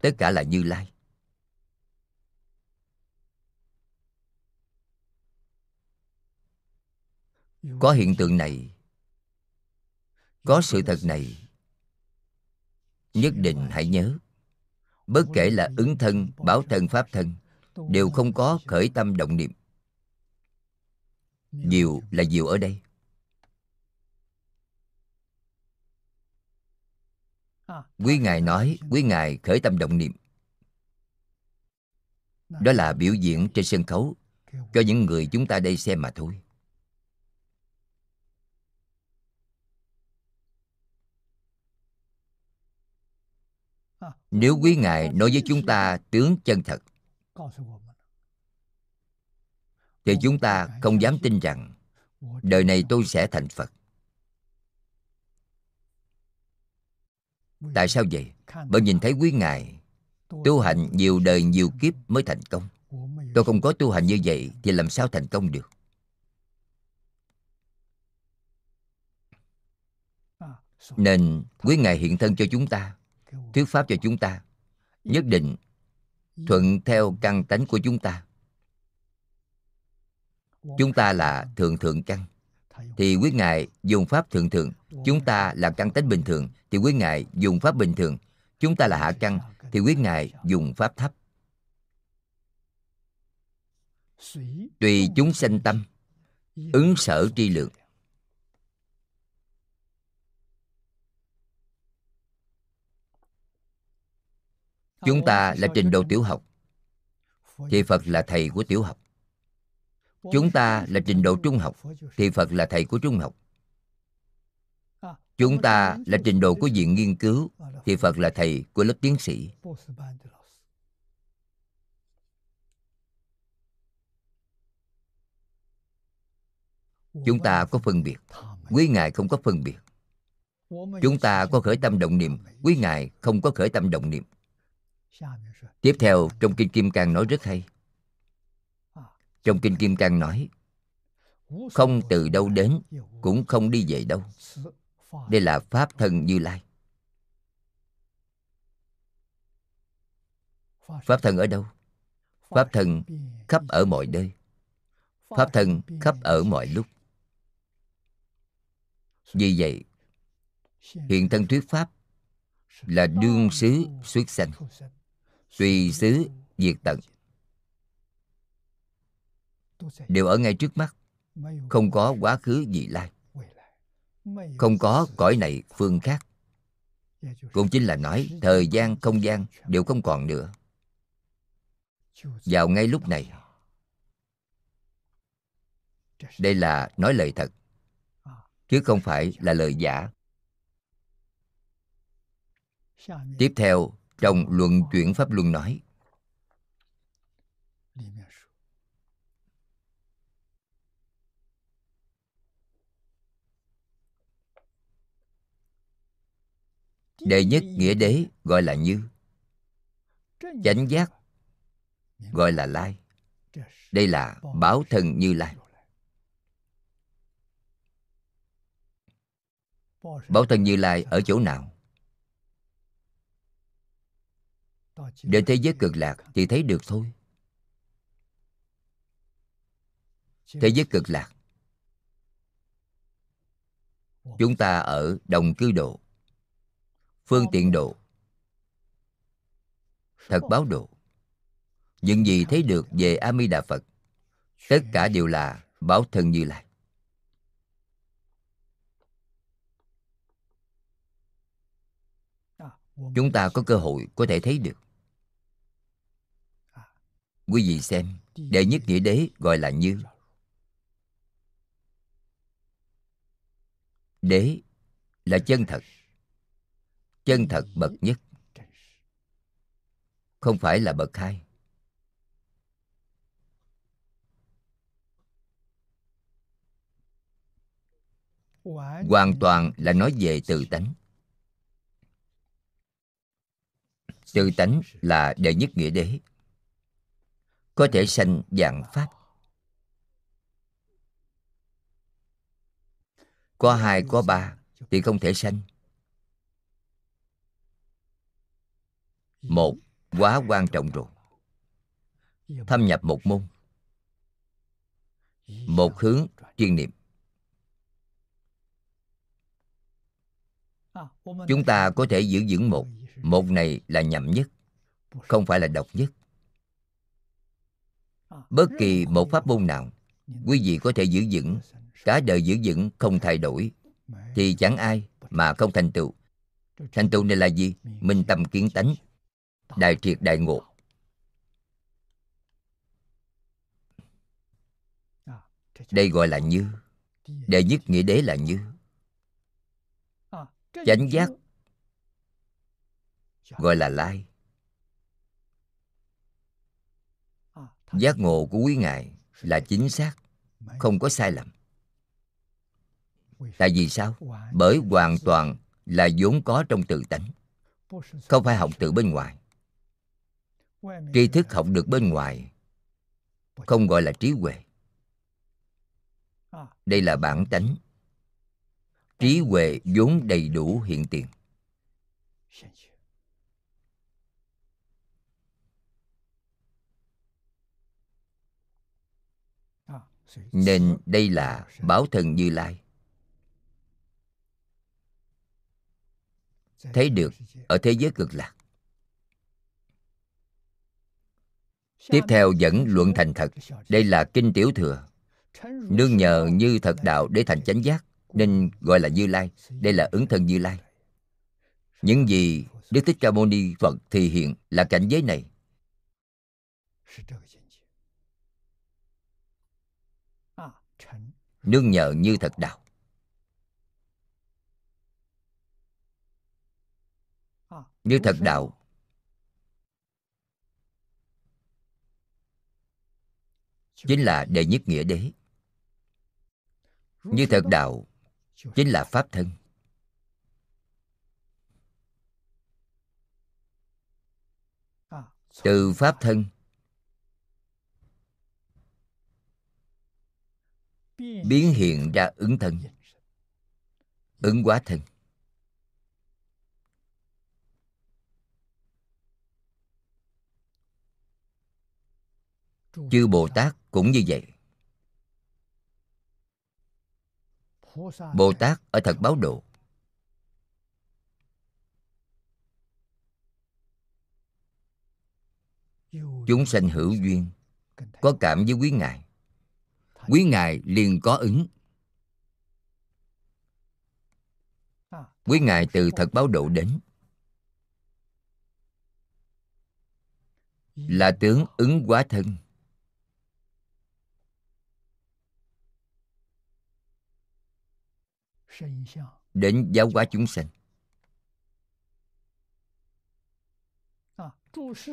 Tất cả là Như Lai. Có hiện tượng này, có sự thật này, nhất định hãy nhớ. Bất kể là ứng thân, báo thân, pháp thân, đều không có khởi tâm động niệm. Diệu là diệu ở đây. Quý Ngài nói, quý Ngài khởi tâm động niệm. Đó là biểu diễn trên sân khấu cho những người chúng ta đây xem mà thôi. Nếu quý Ngài nói với chúng ta tướng chân thật thì chúng ta không dám tin rằng đời này tôi sẽ thành Phật. Tại sao vậy? Bởi nhìn thấy quý Ngài tu hành nhiều đời nhiều kiếp mới thành công. Tôi không có tu hành như vậy thì làm sao thành công được? Nên quý Ngài hiện thân cho chúng ta, thuyết pháp cho chúng ta, nhất định thuận theo căn tánh của chúng ta. Chúng ta là thượng thượng căn, thì quý Ngài dùng pháp thượng thượng. Chúng ta là căn tánh bình thường, thì quý Ngài dùng pháp bình thường. Chúng ta là hạ căn, thì quý Ngài dùng pháp thấp. Tùy chúng sanh tâm, ứng sở tri lượng. Chúng ta là trình độ tiểu học thì Phật là thầy của tiểu học. Chúng ta là trình độ trung học thì Phật là thầy của trung học. Chúng ta là trình độ của viện nghiên cứu thì Phật là thầy của lớp tiến sĩ. Chúng ta có phân biệt, quý Ngài không có phân biệt. Chúng ta có khởi tâm động niệm, quý Ngài không có khởi tâm động niệm. Tiếp theo, trong Kinh Kim Cang nói rất hay. Trong Kinh Kim Cang nói, không từ đâu đến, cũng không đi về đâu. Đây là Pháp Thân Như Lai. Pháp Thân ở đâu? Pháp Thân khắp ở mọi nơi. Pháp Thân khắp ở mọi lúc. Vì vậy, hiện thân thuyết Pháp là đương xứ xuất sanh, tùy xứ diệt tận, đều ở ngay trước mắt, không có quá khứ vị lai, không có cõi này phương khác. Cũng chính là nói thời gian, không gian đều không còn nữa. Vào ngay lúc này. Đây là nói lời thật, chứ không phải là lời giả. Tiếp theo, trong Luận Chuyển Pháp Luân nói, đệ nhất nghĩa đế gọi là Như, chánh giác gọi là Lai. Đây là báo thân Như Lai. Báo thân Như Lai ở chỗ nào? Đến thế giới cực lạc thì thấy được thôi. Thế giới cực lạc, chúng ta ở đồng cư độ, phương tiện độ, thật báo độ. Những gì thấy được về A Di Đà Phật, tất cả đều là báo thân Như Lai. chúng ta có cơ hội có thể thấy được. Quý vị xem, đệ nhất nghĩa đế gọi là Như. Đế là chân thật bậc nhất, không phải là bậc hai. Hoàn toàn là nói về tự tánh. Tự tánh là đệ nhất nghĩa đế, có thể sanh vạn pháp. Có hai, có ba thì không thể sanh. Một quá quan trọng rồi, thâm nhập một môn, một hướng chuyên niệm. Chúng ta có thể giữ vững một. Một này là nhậm nhất, không phải là độc nhất. Bất kỳ một pháp môn nào, quý vị có thể giữ vững, cả đời giữ vững không thay đổi, thì chẳng ai mà không thành tựu. Thành tựu này là gì? Minh tâm kiến tánh, đại triệt đại ngộ. Đây gọi là Như. Đệ nhất nghĩa đế là Như. Chánh giác gọi là Lai. Giác ngộ của quý ngài là chính xác, không có sai lầm. Tại vì sao? Bởi hoàn toàn là vốn có trong tự tánh, không phải học từ bên ngoài. Tri thức học được bên ngoài không gọi là trí huệ. Đây là bản tánh. Trí huệ vốn đầy đủ hiện tiền. Nên đây là báo thân Như Lai. Thấy được ở thế giới Cực Lạc. Tiếp theo dẫn luận thành thật. Đây là kinh tiểu thừa. Nương nhờ như thật đạo để thành chánh giác, nên gọi là Như Lai. Đây là ứng thân Như Lai. Những gì Đức Thích Ca Mâu Ni Phật thì hiện là cảnh giới này. Nương nhờ như thật đạo. Như thật đạo chính là đệ nhất nghĩa đế. Như thật đạo chính là pháp thân. Từ pháp thân biến hiện ra ứng thân, ứng hóa thân. Chư Bồ Tát cũng như vậy. Bồ Tát ở thật báo độ chúng sanh hữu duyên, có cảm với quý ngài, quý ngài liền có ứng. Quý ngài từ thật báo độ đến là tướng ứng hóa thân. Đến giáo hóa chúng sanh.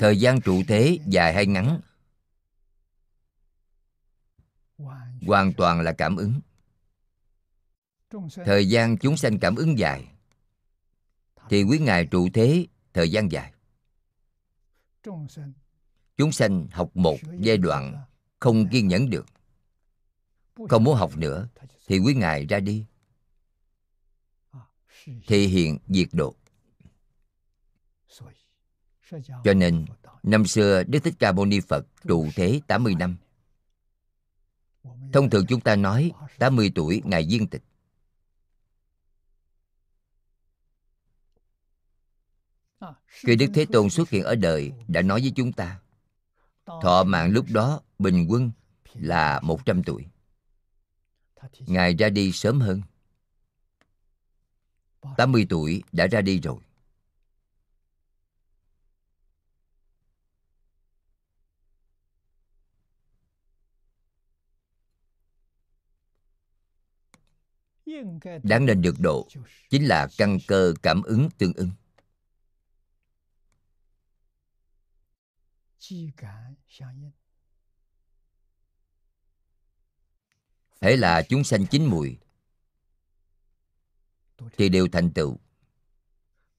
Thời gian trụ thế dài hay ngắn hoàn toàn là cảm ứng. Thời gian chúng sanh cảm ứng dài thì quý ngài trụ thế thời gian dài. Chúng sanh học một giai đoạn không kiên nhẫn được, không muốn học nữa thì quý ngài ra đi, thể hiện diệt độ. Cho nên năm xưa Đức Thích Ca Mâu Ni Phật trụ thế 80 năm. Thông thường chúng ta nói 80 tuổi ngài viên tịch. Khi Đức Thế Tôn xuất hiện ở đời đã nói với chúng ta, thọ mạng lúc đó bình quân là 100 tuổi. Ngài ra đi sớm hơn. 80 tuổi đã ra đi rồi. đáng nên được độ chính là căn cơ cảm ứng tương ứng. Hễ là chúng sanh chín mùi thì đều thành tựu,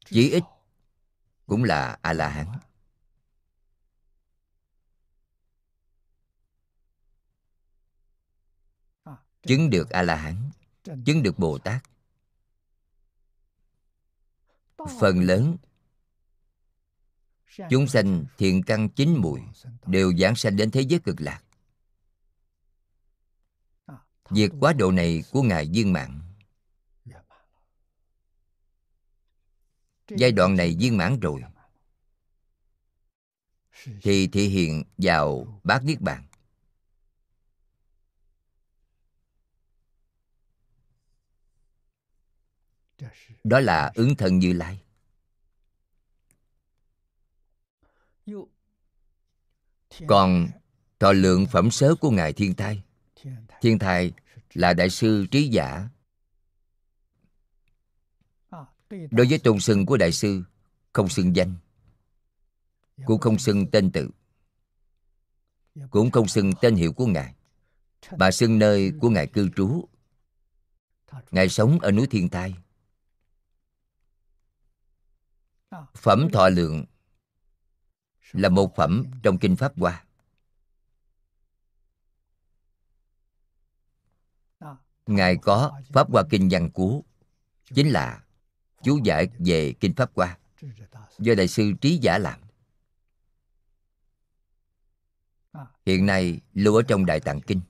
chí ít cũng là A-la-hán. Chứng được A-la-hán, chứng được Bồ-Tát, phần lớn chúng sanh thiện căn chín muội đều giảng sanh đến thế giới cực lạc. Việc quá độ này của Ngài viên mãn. Giai đoạn này viên mãn rồi thì thể hiện vào Bát Niết Bàn. Đó là ứng thân Như Lai. Còn Thọ Lượng Phẩm Sớ của Ngài Thiên Thai, Thiên Thai là Đại Sư Trí Giả. Đối với tôn xưng của Đại Sư, không xưng danh, cũng không xưng tên tự, cũng không xưng tên hiệu của Ngài, mà xưng nơi của Ngài cư trú. Ngài sống ở núi Thiên Thai. Phẩm Thọ Lượng là một phẩm trong Kinh Pháp Hoa. Ngài có Pháp Hoa Kinh Văn Cú, chính là chú giải về Kinh Pháp Hoa do Đại Sư Trí Giả làm. Hiện nay lưu ở trong Đại Tạng Kinh.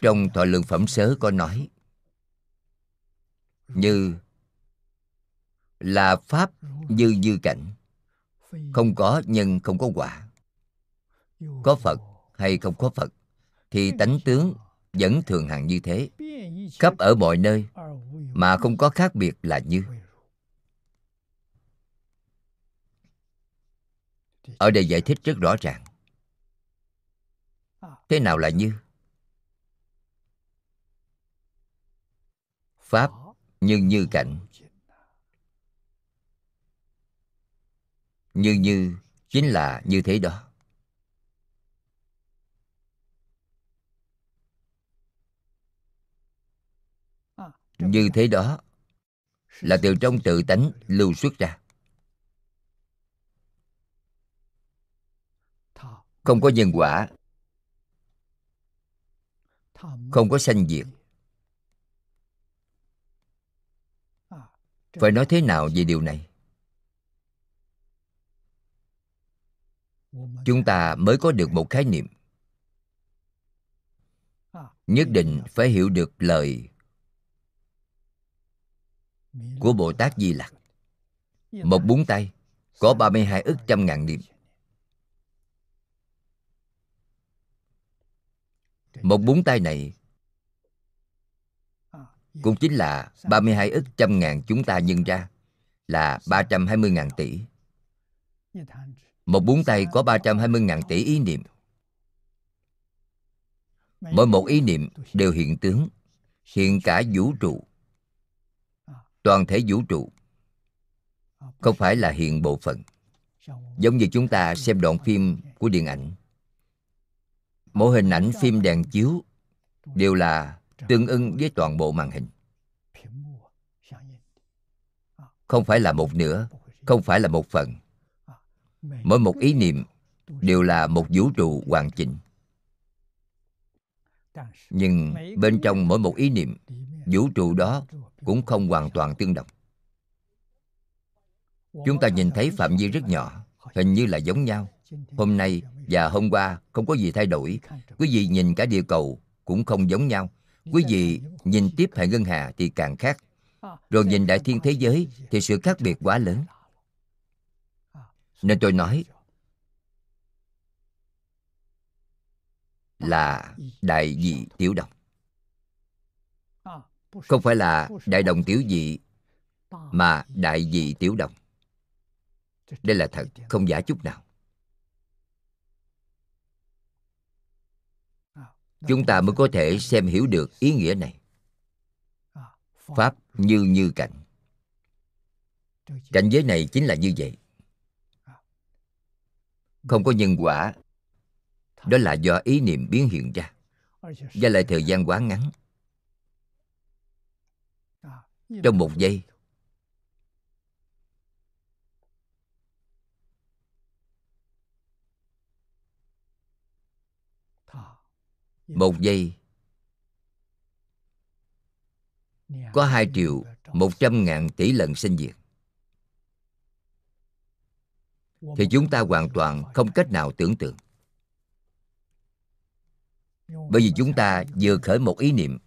Trong Thọ Lượng Phẩm Sớ có nói như là Pháp như như cảnh, không có nhân, không có quả. Có Phật hay không có Phật thì tánh tướng vẫn thường hằng như thế, khắp ở mọi nơi mà không có khác biệt là như. Ở đây giải thích rất rõ ràng. Thế nào là như? Pháp như cảnh. Như chính là như thế đó. Như thế đó là từ trong tự tánh lưu xuất ra, không có nhân quả, không có sanh diệt. Phải nói thế nào về điều này? Chúng ta mới có được một khái niệm. Nhất định phải hiểu được lời của Bồ Tát Di Lặc. Một búng tay có 32 ức trăm ngàn niệm. Một búng tay này cũng chính là 32 ức trăm ngàn chúng ta nhân ra là 320 ngàn tỷ. Một búng tay có 320 ngàn tỷ ý niệm. Mỗi một ý niệm đều hiện tướng, hiện cả vũ trụ, toàn thể vũ trụ, không phải là hiện bộ phận. Giống như chúng ta xem đoạn phim của điện ảnh, mỗi hình ảnh phim đèn chiếu đều là tương ưng với toàn bộ màn hình, không phải là một nửa, không phải là một phần. Mỗi một ý niệm đều là một vũ trụ hoàn chỉnh. Nhưng bên trong mỗi một ý niệm, vũ trụ đó cũng không hoàn toàn tương đồng. Chúng ta nhìn thấy phạm vi rất nhỏ, hình như là giống nhau. Hôm nay và hôm qua không có gì thay đổi. Quý vị nhìn cả địa cầu cũng không giống nhau. Quý vị nhìn tiếp hệ ngân hà thì càng khác. Rồi nhìn đại thiên thế giới thì sự khác biệt quá lớn. Nên tôi nói là đại dị tiểu đồng, không phải là đại đồng tiểu dị, mà đại dị tiểu đồng. Đây là thật, không giả chút nào. chúng ta mới có thể xem hiểu được ý nghĩa này. Pháp như cảnh. Cảnh giới này chính là như vậy. Không có nhân quả. Đó là do ý niệm biến hiện ra, và lại thời gian quá ngắn. Trong một giây, có 2.100.000 tỷ lần sinh diệt, thì chúng ta hoàn toàn không cách nào tưởng tượng. Bởi vì chúng ta vừa khởi một ý niệm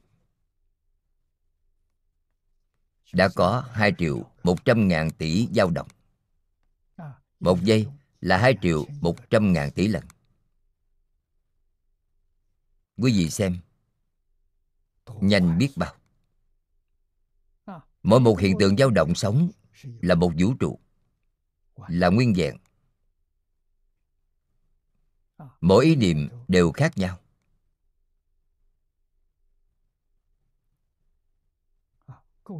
đã có 2.100.000 tỷ dao động. Một giây là 2.100.000 tỷ lần. Quý vị xem, nhanh biết bao. Mỗi một hiện tượng dao động sống là một vũ trụ, là nguyên vẹn. Mỗi ý niệm đều khác nhau.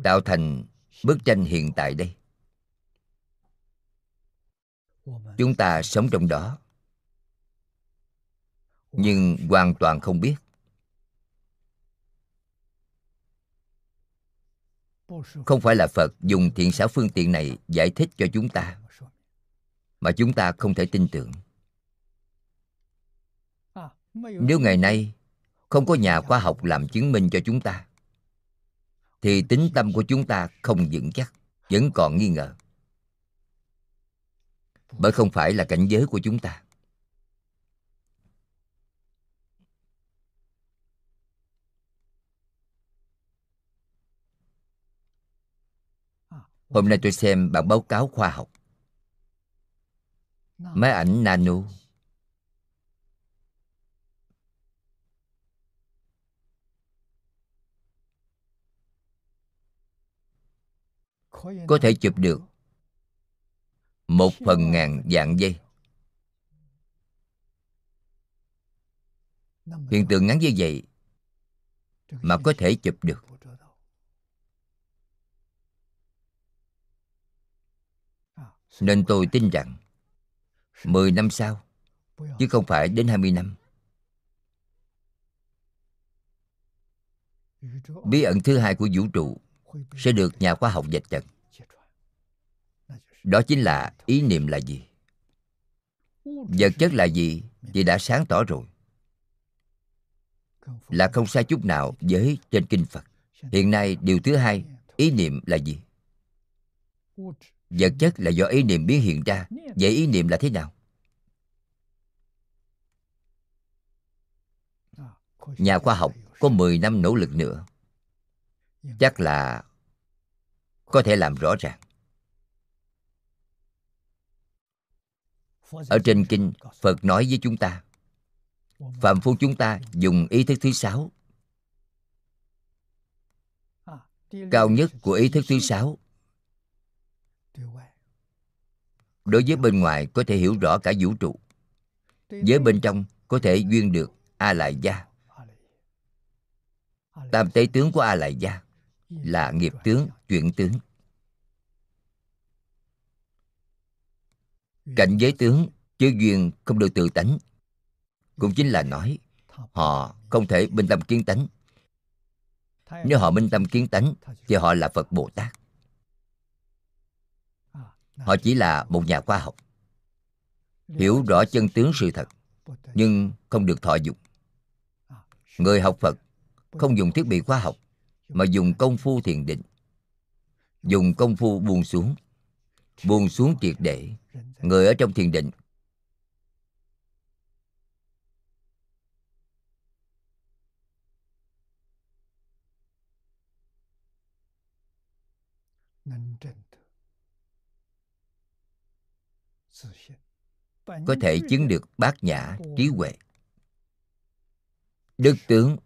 Tạo thành bức tranh hiện tại đây. Chúng ta sống trong đó, nhưng hoàn toàn không biết. Không phải là Phật dùng thiện xảo phương tiện này giải thích cho chúng ta, mà chúng ta không thể tin tưởng. Nếu ngày nay không có nhà khoa học làm chứng minh cho chúng ta, thì tín tâm của chúng ta không vững chắc, vẫn còn nghi ngờ. Bởi không phải là cảnh giới của chúng ta. Hôm nay tôi xem bản báo cáo khoa học. Máy ảnh nano có thể chụp được 1/1000 vạn giây. Hiện tượng ngắn như vậy mà có thể chụp được. Nên tôi tin rằng 10 năm sau, chứ không phải đến 20 năm, bí ẩn thứ hai của vũ trụ sẽ được nhà khoa học vạch trần. Đó chính là ý niệm là gì, vật chất là gì thì đã sáng tỏ rồi. Là không sai chút nào với trên kinh Phật. Hiện nay điều thứ hai, ý niệm là gì? Vật chất là do ý niệm biến hiện ra. Vậy ý niệm là thế nào? Nhà khoa học có 10 năm nỗ lực nữa, chắc là có thể làm rõ ràng. Ở trên kinh, Phật nói với chúng ta, phàm phu chúng ta dùng ý thức thứ 6. Cao nhất của ý thức thứ 6, đối với bên ngoài có thể hiểu rõ cả vũ trụ, với bên trong có thể duyên được A Lại Gia. Tam tế tướng của A Lại Gia là nghiệp tướng, chuyển tướng. Cảnh giới tướng chứ duyên không được tự tánh. Cũng chính là nói họ không thể minh tâm kiến tánh. Nếu họ minh tâm kiến tánh thì họ là Phật Bồ Tát. Họ chỉ là một nhà khoa học, hiểu rõ chân tướng sự thật, nhưng không được thọ dụng. Người học Phật không dùng thiết bị khoa học, mà dùng công phu thiền định, dùng công phu buông xuống triệt để. Người ở trong thiền định có thể chứng được bát nhã trí huệ. Đức tướng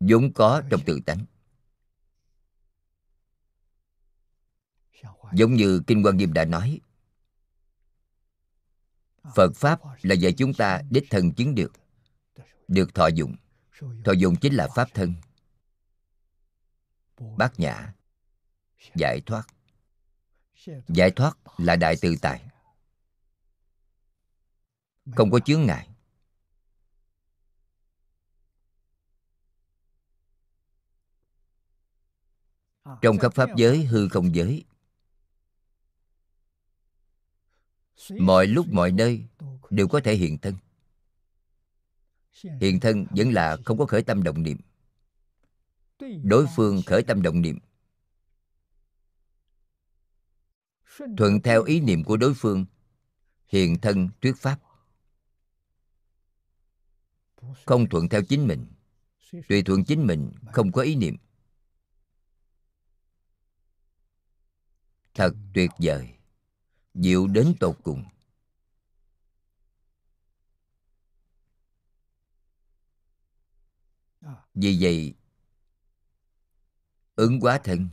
vốn có trong tự tánh. Giống như Kinh Quang Nghiêm đã nói, Phật Pháp là dạy chúng ta đích thân chứng được, được thọ dụng. Thọ dụng chính là pháp thân, bát nhã, giải thoát. Giải thoát là đại tự tại, không có chướng ngại. Trong khắp pháp giới, hư không giới, mọi lúc mọi nơi đều có thể hiện thân. Hiện thân vẫn là không có khởi tâm động niệm. Đối phương khởi tâm động niệm, thuận theo ý niệm của đối phương, hiện thân thuyết pháp. Không thuận theo chính mình, tùy thuận chính mình, không có ý niệm. Thật tuyệt vời, diệu đến tột cùng. Vì vậy, ứng hóa thân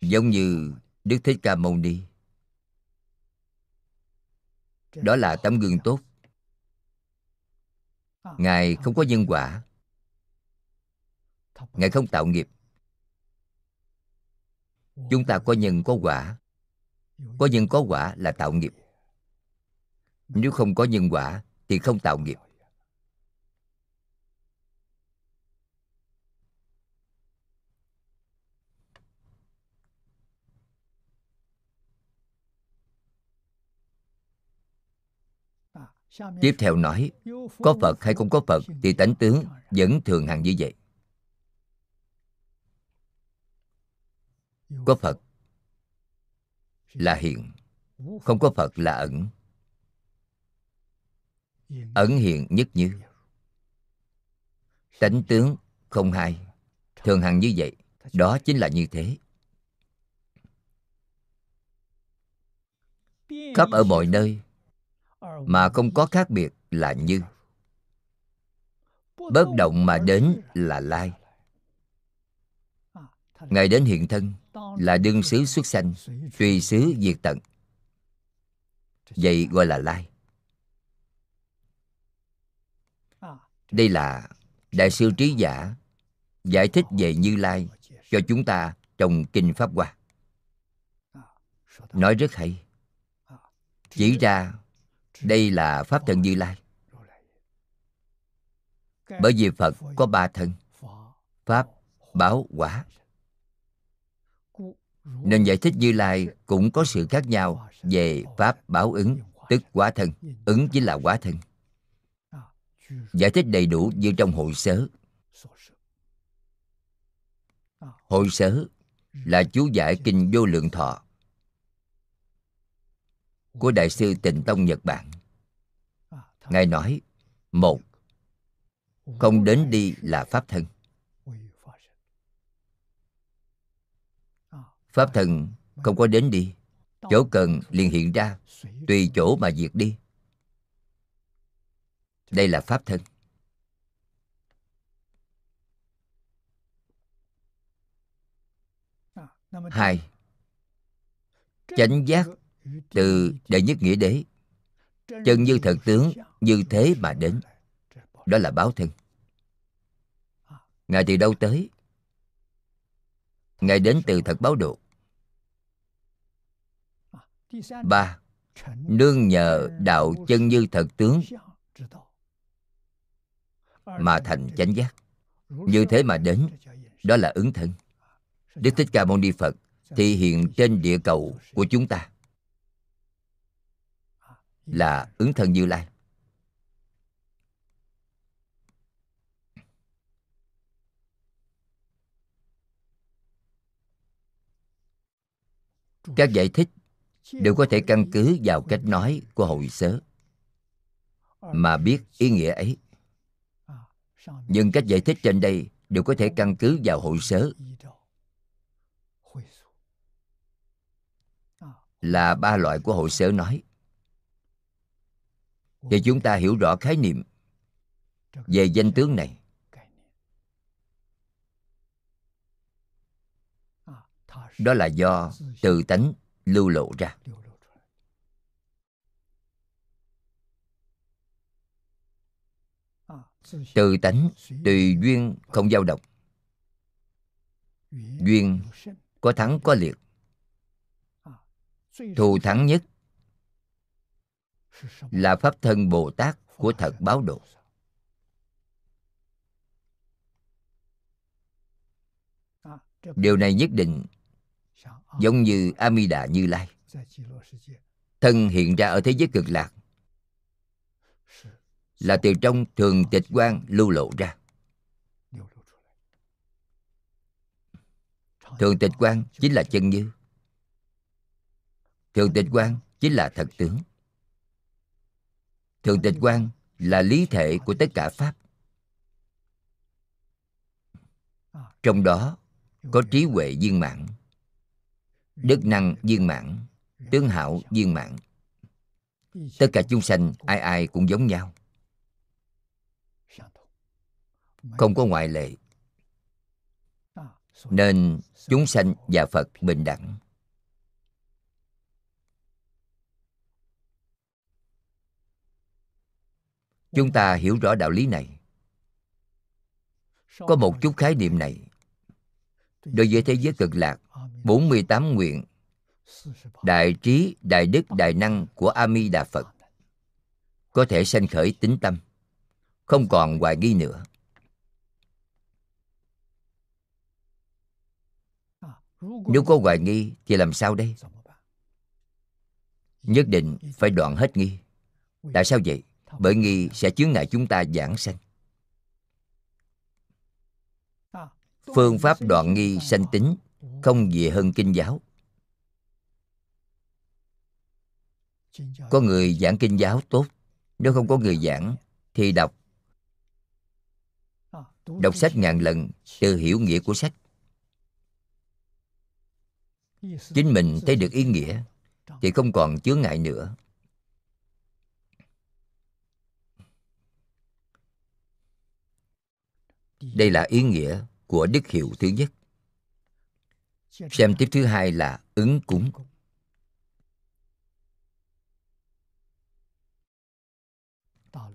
giống như Đức Thích Ca Mâu Ni, đó là tấm gương tốt. Ngài không có nhân quả, Ngài không tạo nghiệp. Chúng ta có nhân có quả, có nhân có quả là tạo nghiệp. Nếu không có nhân quả thì không tạo nghiệp. Tiếp theo nói, có Phật hay không có Phật thì tánh tướng vẫn thường hằng như vậy. Có Phật là hiện, không có Phật là ẩn. Ẩn hiện nhất như, tánh tướng không hai, thường hằng như vậy. Đó chính là như thế. Khắp ở mọi nơi mà không có khác biệt là như. Bất động mà đến là lai. Ngài đến hiện thân là đương xứ xuất sanh, tùy xứ diệt tận. Vậy gọi là lai. Đây là Đại Sư Trí Giả giải thích về Như Lai cho chúng ta trong Kinh Pháp Hoa. Nói rất hay. Chỉ ra đây là Pháp Thân Như Lai. Bởi vì Phật có ba thân, Pháp, Báo, Quả, nên giải thích Như Lai cũng có sự khác nhau về Pháp, Báo, Ứng, tức Quả Thân. Ứng chính là Quả Thân. Giải thích đầy đủ như trong Hội Sớ. Hội Sớ là chú giải Kinh Vô Lượng Thọ của Đại sư Tịnh Tông Nhật Bản. Ngài nói, một, không đến đi là Pháp Thân. Pháp Thân không có đến đi, chỗ cần liền hiện ra, tùy chỗ mà diệt đi. Đây là Pháp Thân. Hai, chánh giác từ đệ nhất nghĩa đế, chân như thật tướng như thế mà đến, đó là Báo Thân. Ngài từ đâu tới? Ngài đến từ thật báo độ. Ba, nương nhờ đạo chân như thật tướng mà thành chánh giác, như thế mà đến, đó là ứng thân. Đức Thích Ca Mâu Ni Phật thì hiện trên địa cầu của chúng ta là ứng thân Như Lai. Các giải thích đều có thể căn cứ vào cách nói của Hội Sớ mà biết ý nghĩa ấy. Nhưng cách giải thích trên đây đều có thể căn cứ vào Hội Sớ, là ba loại của Hội Sớ nói. Thì chúng ta hiểu rõ khái niệm về danh tướng này. Đó là do từ tánh lưu lộ ra. tự tánh tùy duyên không dao động. Duyên có thắng có liệt. Thù thắng nhất là pháp thân Bồ Tát của thật báo độ. Điều này nhất định giống như A Di Đà Như Lai thân hiện ra ở thế giới Cực Lạc, là từ trong thường tịch quang lưu lộ ra. Thường tịch quang chính là chân như. Thường tịch quang chính là thật tướng. Thường tịch quang là lý thể của tất cả pháp. Trong đó có trí huệ viên mãn, đức năng viên mãn, tướng hảo viên mãn. Tất cả chúng sanh ai ai cũng giống nhau, không có ngoại lệ. Nên chúng sanh và Phật bình đẳng. Chúng ta hiểu rõ đạo lý này, có một chút khái niệm này, đối với thế giới Cực Lạc, 48 nguyện, đại trí, đại đức, đại năng của A Di Đà Phật có thể sanh khởi tín tâm, không còn hoài nghi nữa. Nếu có hoài nghi thì làm sao đây? Nhất định phải đoạn hết nghi. Tại sao vậy? Bởi nghi sẽ chướng ngại chúng ta giảng sanh. Phương pháp đoạn nghi sanh tính không gì hơn kinh giáo. Có người giảng kinh giáo tốt, nếu không có người giảng thì đọc sách ngàn lần, tự hiểu nghĩa của sách. Chính mình thấy được ý nghĩa thì không còn chướng ngại nữa. Đây là ý nghĩa của đức hiệu thứ nhất. Xem tiếp thứ hai là ứng cúng.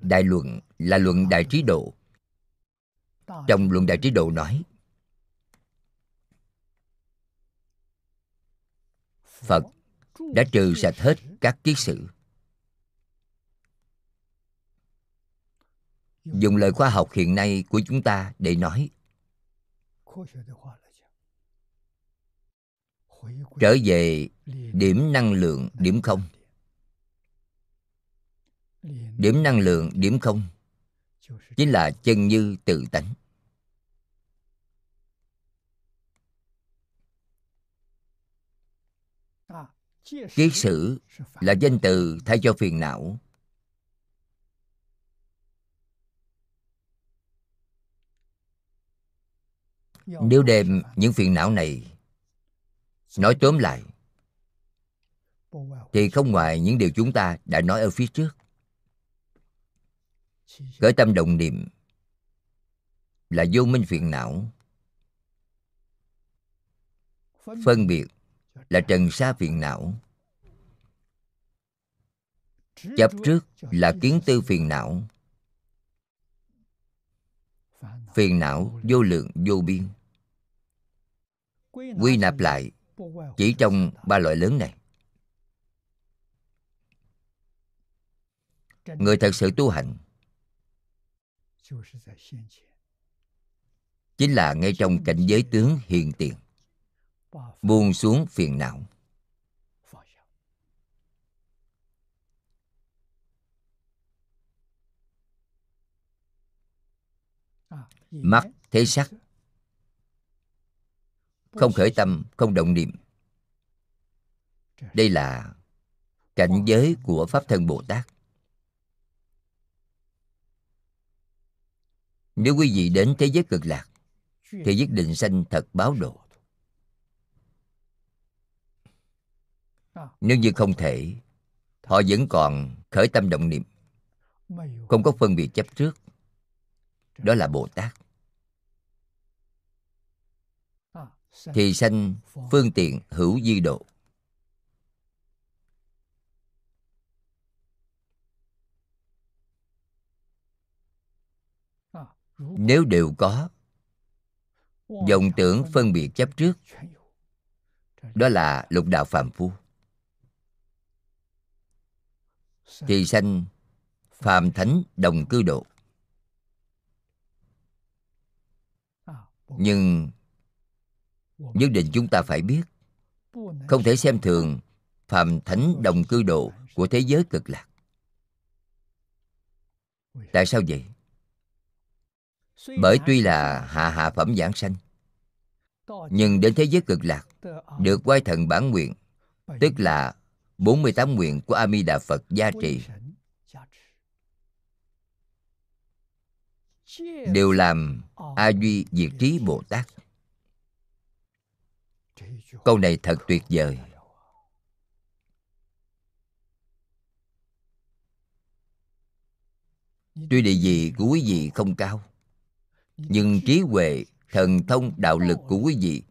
Đại luận là luận Đại Trí Độ. Trong luận Đại Trí Độ nói Phật đã trừ sạch hết các kiết sử. Dùng lời khoa học hiện nay của chúng ta để nói, trở về điểm năng lượng, điểm không. Điểm năng lượng, điểm không chính là chân như tự tánh. Kiết sử là danh từ thay cho phiền não. Nếu đem những phiền não này nói tóm lại thì không ngoài những điều chúng ta đã nói ở phía trước. Khởi tâm động niệm là vô minh phiền não, phân biệt là trần sa phiền não, chấp trước là kiến tư phiền não. Phiền não vô lượng vô biên. Quy nạp lại chỉ trong ba loại lớn này. Người thật sự tu hành chính là ngay trong cảnh giới tướng hiện tiền, buông xuống phiền não. Mắt thấy sắc, không khởi tâm, không động niệm. Đây là cảnh giới của Pháp Thân Bồ Tát. Nếu quý vị đến thế giới Cực Lạc thì nhất định sanh thật báo độ. Nếu như không thể, họ vẫn còn khởi tâm động niệm, không có phân biệt chấp trước, đó là Bồ Tát, thì sanh phương tiện hữu dư độ. Nếu đều có vọng tưởng phân biệt chấp trước, đó là lục đạo phàm phu, thì sanh phàm thánh đồng cư độ. Nhưng nhất định chúng ta phải biết, không thể xem thường phàm thánh đồng cư độ của thế giới cực lạc. Tại sao vậy? Bởi tuy là hạ hạ phẩm giảng sanh, nhưng đến thế giới cực lạc được quay thần bản nguyện, tức là 48 nguyện của A Di Đà Phật gia trì, đều làm A Duy Diệt Trí Bồ Tát. Câu này thật tuyệt vời. Tuy địa vị của quý vị không cao, nhưng trí huệ, thần thông, đạo lực của quý vị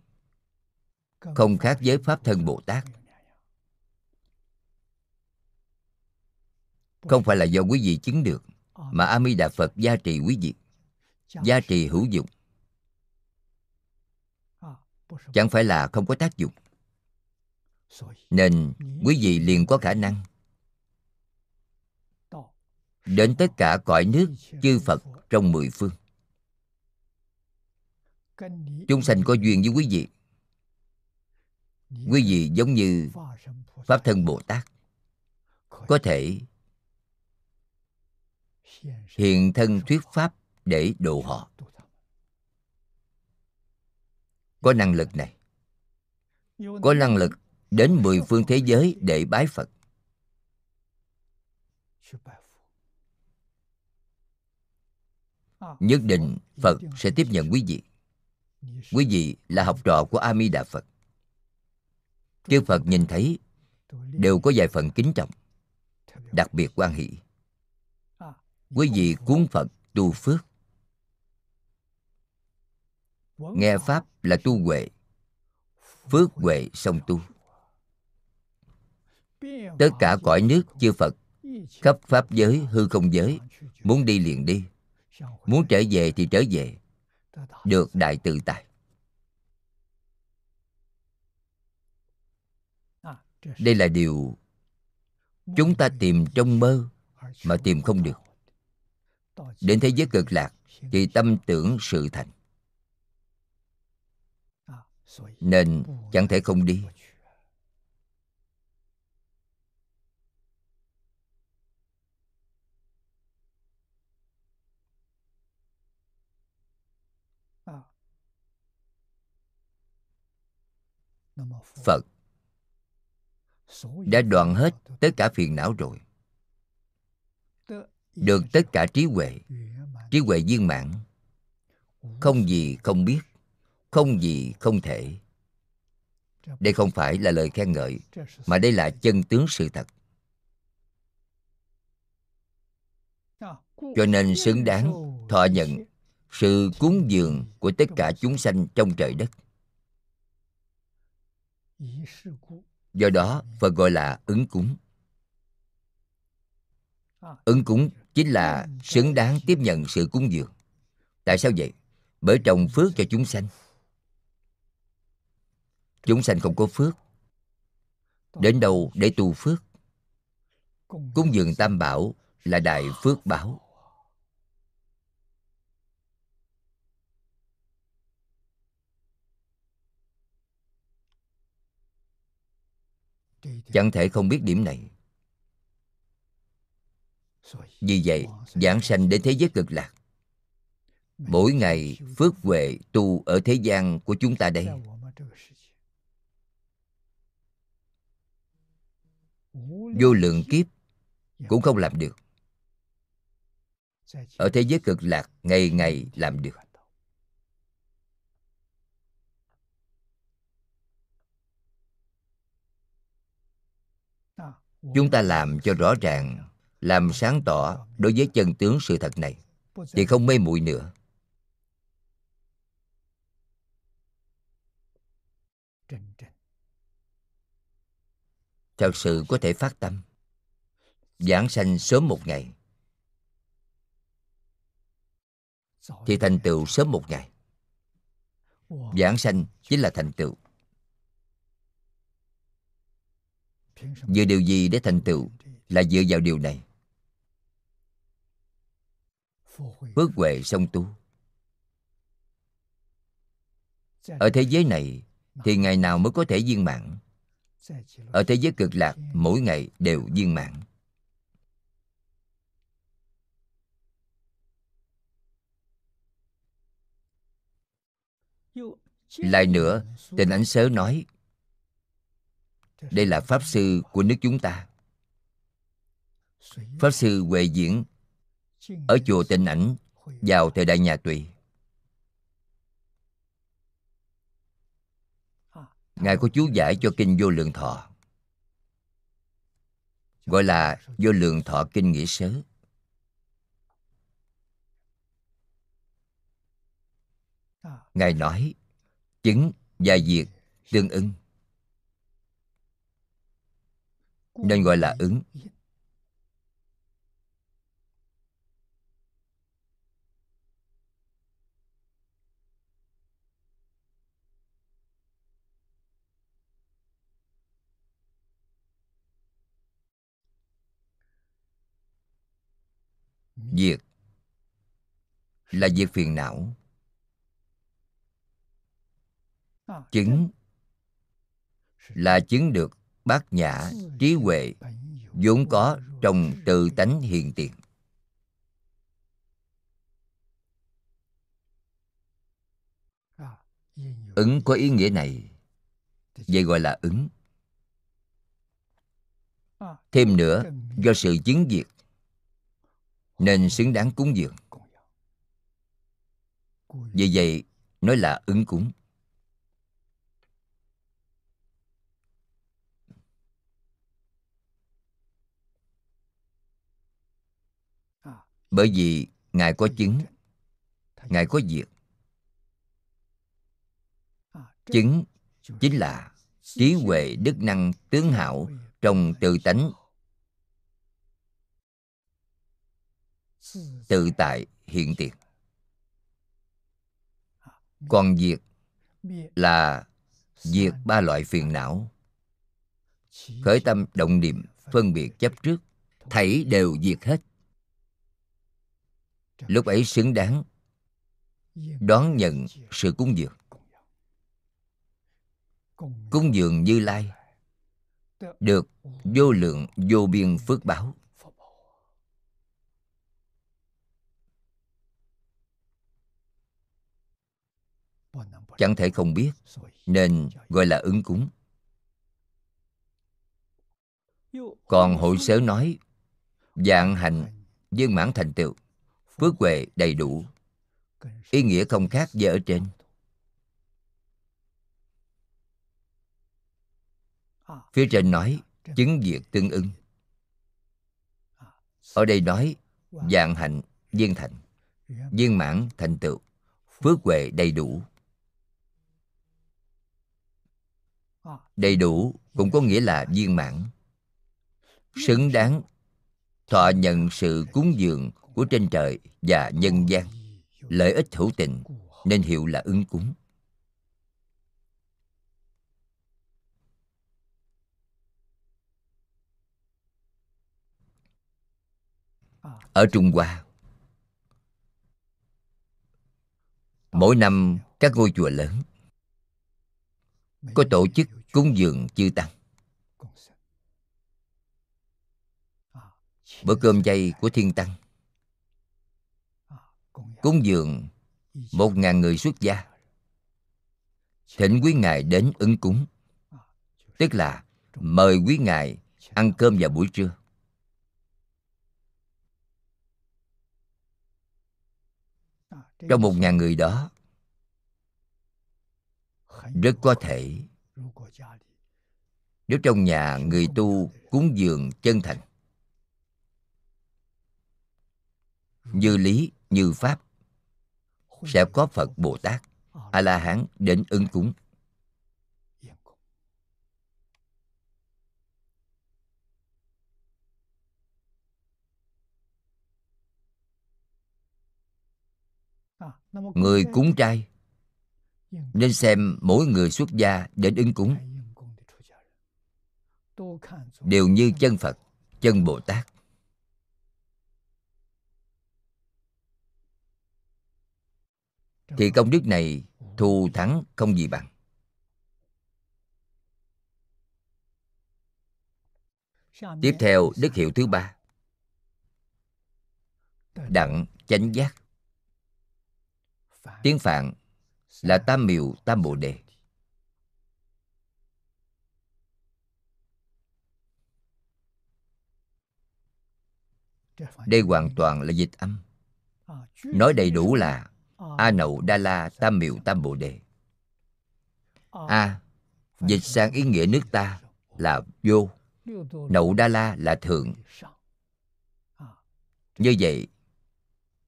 không khác với Pháp Thân Bồ Tát. Không phải là do quý vị chứng được, mà A Di Đà Phật gia trì quý vị, gia trì hữu dụng, chẳng phải là không có tác dụng. Nên quý vị liền có khả năng đến tất cả cõi nước chư Phật trong 10 phương. Chúng sanh có duyên với quý vị, quý vị giống như Pháp Thân Bồ Tát, có thể hiện thân thuyết pháp để độ họ. Có năng lực này, có năng lực đến 10 phương thế giới để bái Phật. Nhất định Phật sẽ tiếp nhận quý vị. Quý vị là học trò của A Di Đà Phật. Chư Phật nhìn thấy đều có vài phần kính trọng, đặc biệt quan hỷ. Quý vị cúng Phật tu phước, nghe Pháp là tu huệ, phước huệ song tu. Tất cả cõi nước chư Phật, khắp Pháp giới, hư không giới, muốn đi liền đi, muốn trở về thì trở về, được đại tự tại. Đây là điều chúng ta tìm trong mơ mà tìm không được. Đến thế giới cực lạc thì tâm tưởng sự thành, nên chẳng thể không đi. Phật đã đoạn hết tất cả phiền não rồi, được tất cả trí huệ viên mãn, không gì không biết, không gì không thể. Đây không phải là lời khen ngợi, mà đây là chân tướng sự thật. Cho nên xứng đáng thọ nhận sự cúng dường của tất cả chúng sanh trong trời đất. Do đó Phật gọi là ứng cúng. Ứng cúng chính là xứng đáng tiếp nhận sự cúng dường. Tại sao vậy? Bởi trồng phước cho chúng sanh. Chúng sanh không có phước, đến đâu để tu phước? Cúng dường Tam Bảo là đại phước báo. Chẳng thể không biết điểm này. Vì vậy, giảng sanh đến thế giới cực lạc, mỗi ngày phước huệ tu ở thế gian của chúng ta đây, vô lượng kiếp cũng không làm được. Ở thế giới cực lạc, ngày ngày làm được. Chúng ta làm cho rõ ràng, làm sáng tỏ đối với chân tướng sự thật này thì không mê muội nữa. Thật sự có thể phát tâm giảng sanh sớm một ngày, thì thành tựu sớm một ngày. Vãng sanh chính là thành tựu. Dựa điều gì để thành tựu? Là dựa vào điều này. Phước huệ song tu. Ở thế giới này thì ngày nào mới có thể viên mãn? Ở thế giới cực lạc, mỗi ngày đều viên mãn. Lại nữa, Tịnh Ảnh Sớ nói, đây là Pháp Sư của nước chúng ta. Pháp Sư Huệ Diễn ở chùa Tịnh Ảnh vào thời đại nhà Tùy. Ngài có chú giải cho Kinh Vô Lượng Thọ, gọi là Vô Lượng Thọ Kinh Nghĩa Sớ. Ngài nói, chứng và diệt tương ứng, nên gọi là ứng. Diệt là diệt phiền não. Chứng là chứng được bát nhã trí huệ vốn có trong tự tánh hiện tiền. Ứng có ý nghĩa này, vậy gọi là ứng. Thêm nữa, do sự chứng diệt nên xứng đáng cúng dường. Vì vậy, nói là ứng cúng. Bởi vì Ngài có chứng, Ngài có diệt. Chứng chính là trí huệ đức năng tướng hảo trong tự tánh tự tại hiện tiền. Còn diệt là diệt ba loại phiền não, khởi tâm động niệm, phân biệt chấp trước, thảy đều diệt hết. Lúc ấy xứng đáng đón nhận sự cúng dường. Cúng dường Như Lai được vô lượng vô biên phước báo. Chẳng thể không biết, nên gọi là ứng cúng. Còn Hội Sớ nói, vạn hạnh viên mãn thành tựu, phước huệ đầy đủ, ý nghĩa không khác với ở trên. Phía trên nói chứng diệt tương ưng, ở đây nói vạn hạnh viên thành, viên mãn thành tựu, phước huệ đầy đủ. Đầy đủ cũng có nghĩa là viên mãn, xứng đáng thọ nhận sự cúng dường của trên trời và nhân gian, lợi ích hữu tình, nên hiệu là ứng cúng. Ở Trung Hoa, mỗi năm các ngôi chùa lớn có tổ chức cúng dường chư tăng. Bữa cơm chay của thiên tăng cúng dường 1.000 người xuất gia, thỉnh quý ngài đến ứng cúng, tức là mời quý ngài ăn cơm vào buổi trưa. Trong 1.000 người đó, rất có thể nếu trong nhà người tu cúng dường chân thành, như lý như pháp, sẽ có Phật Bồ Tát A La Hán đến ứng cúng. Người cúng chay nên xem mỗi người xuất gia đến ứng cúng đều như chân Phật, chân Bồ Tát. Thì công đức này thù thắng không gì bằng. Tiếp theo, đức hiệu thứ ba: đặng chánh giác. Tiếng Phạn là Tam Miệu Tam Bồ Đề. Đây hoàn toàn là dịch âm. Nói đầy đủ là A Nậu Đa La Tam Miệu Tam Bồ Đề. A dịch sang ý nghĩa nước ta là vô, Nậu Đa La là thượng. Như vậy,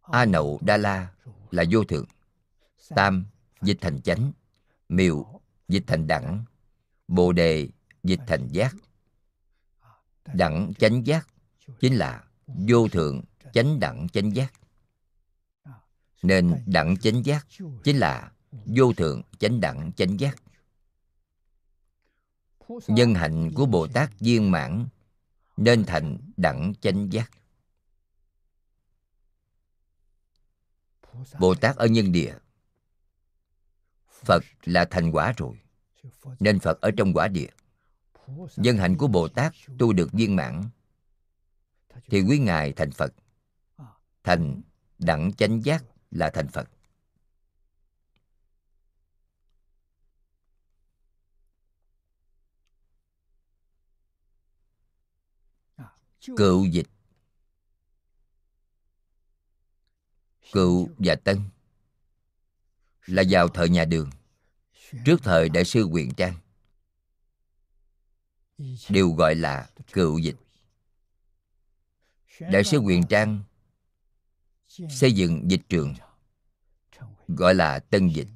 A Nậu Đa La là vô thượng. Tam dịch thành chánh, miệu dịch thành đẳng, bồ đề dịch thành giác. Đẳng chánh giác chính là vô thượng chánh đẳng chánh giác. Nên đẳng chánh giác chính là vô thượng chánh đẳng chánh giác. Nhân hạnh của Bồ Tát viên mãn nên thành đẳng chánh giác. Bồ Tát ở nhân địa, Phật là thành quả rồi, nên Phật ở trong quả địa. Nhân hạnh của Bồ Tát tu được viên mãn thì quý ngài thành Phật. Thành đẳng chánh giác là thành Phật. Cựu dịch, cựu và tân là vào thời nhà Đường, trước thời Đại sư Huệ Trang, đều gọi là cựu dịch. Đại sư Huệ Trang xây dựng dịch trường, gọi là tân dịch.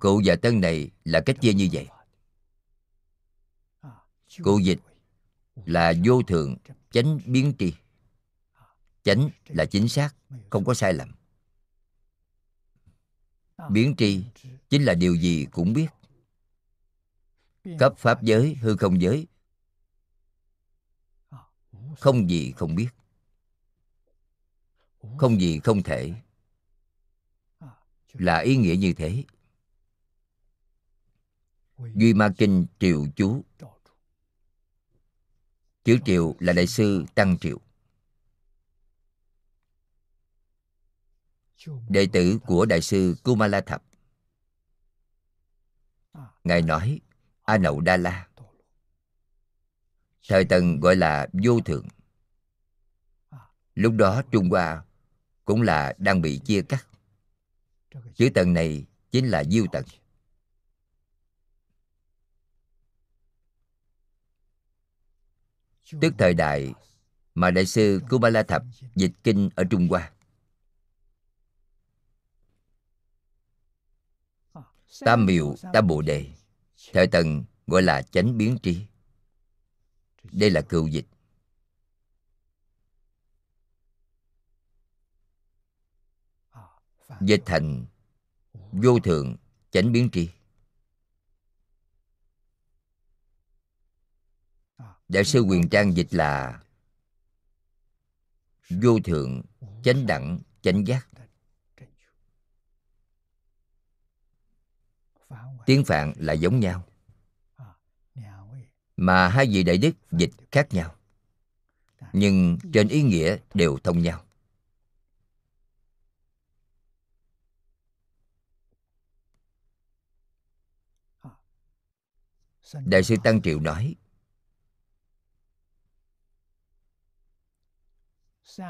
Cựu và tân này là cách chia như vậy. Cựu dịch là vô thượng chánh biến tri. Chánh là chính xác, không có sai lầm. Biến tri chính là điều gì cũng biết. Cấp pháp giới, hư không giới, không gì không biết, không gì không thể, là ý nghĩa như thế. Duy Ma Kinh Triệu Chú, chữ Triệu là Đại sư Tăng Triệu, đệ tử của Đại sư Kumala Thập. Ngài nói A Nậu Đa La, thời Tần gọi là vô thượng. Lúc đó Trung Hoa cũng là đang bị chia cắt. Chữ Tần này chính là Diêu Tần. Tức thời đại mà Đại sư Kumala Thập dịch kinh ở Trung Hoa. Tam Miệu Tam Bồ Đề, thời Tần gọi là chánh biến tri. Đây là cựu dịch. Dịch thành vô thượng chánh biến tri. Đại sư Quyền Trang dịch là vô thượng chánh đẳng chánh giác. Tiếng Phạn là giống nhau, mà hai vị đại đức dịch khác nhau, nhưng trên ý nghĩa đều thông nhau. Đại sư Tăng Triệu nói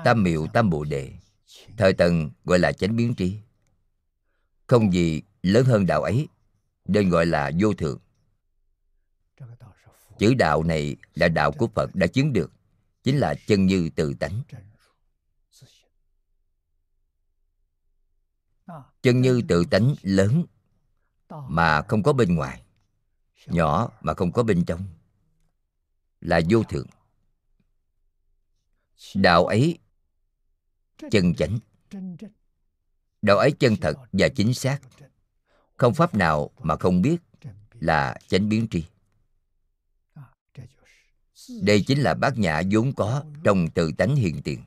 Tam Miệu Tam Bồ Đề, thời Tần gọi là chánh biến tri. Không gì lớn hơn đạo ấy nên gọi là vô thượng. Chữ đạo này là đạo của Phật đã chứng được, chính là chân như tự tánh. Chân như tự tánh lớn mà không có bên ngoài, nhỏ mà không có bên trong, là vô thượng. Đạo ấy chân chánh. Đạo ấy chân thật và chính xác, không pháp nào mà không biết là chánh biến tri. Đây chính là bát nhã vốn có trong tự tánh hiện tiền.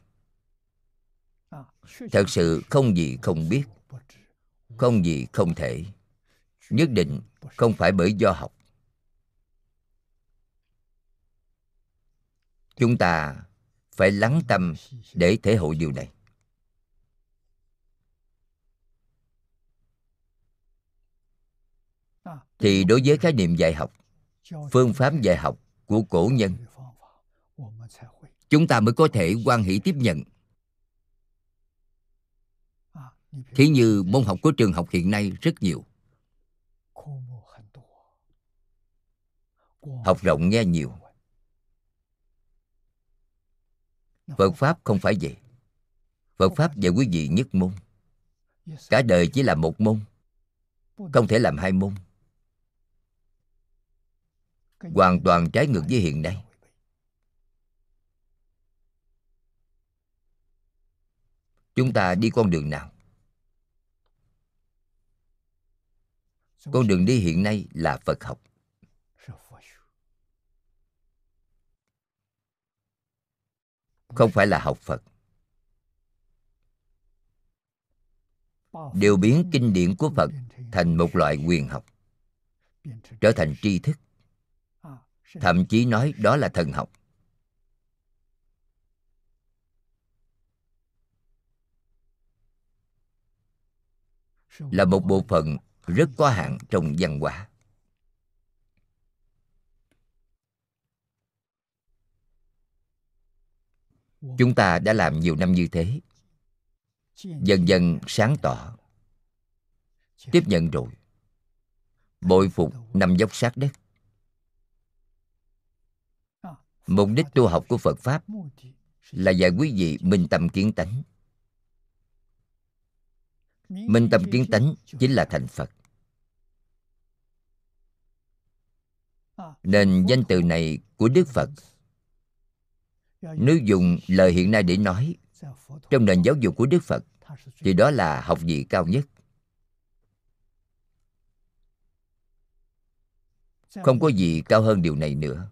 Thật sự không gì không biết, không gì không thể. Nhất định không phải bởi do học. Chúng ta phải lắng tâm để thể hội điều này. Thì đối với khái niệm dạy học, phương pháp dạy học của cổ nhân, chúng ta mới có thể hoan hỷ tiếp nhận. Thí như môn học của trường học hiện nay rất nhiều, học rộng nghe nhiều. Phật Pháp không phải vậy. Phật Pháp và quý vị nhất môn. Cả đời chỉ là một môn, không thể làm hai môn. Hoàn toàn trái ngược với hiện nay. Chúng ta đi con đường nào? Con đường đi hiện nay là Phật học. Không phải là học Phật. Điều biến kinh điển của Phật thành một loại quyền học, trở thành tri thức. Thậm chí nói đó là thần học. Là một bộ phận rất có hạn trong văn hóa. Chúng ta đã làm nhiều năm như thế, dần dần sáng tỏ, tiếp nhận rồi, bội phục nằm dốc sát đất. Mục đích tu học của Phật Pháp là dạy quý vị minh tâm kiến tánh. Minh tâm kiến tánh chính là thành Phật. Nên danh từ này của Đức Phật, nếu dùng lời hiện nay để nói, trong nền giáo dục của Đức Phật, thì đó là học vị cao nhất. Không có gì cao hơn điều này nữa.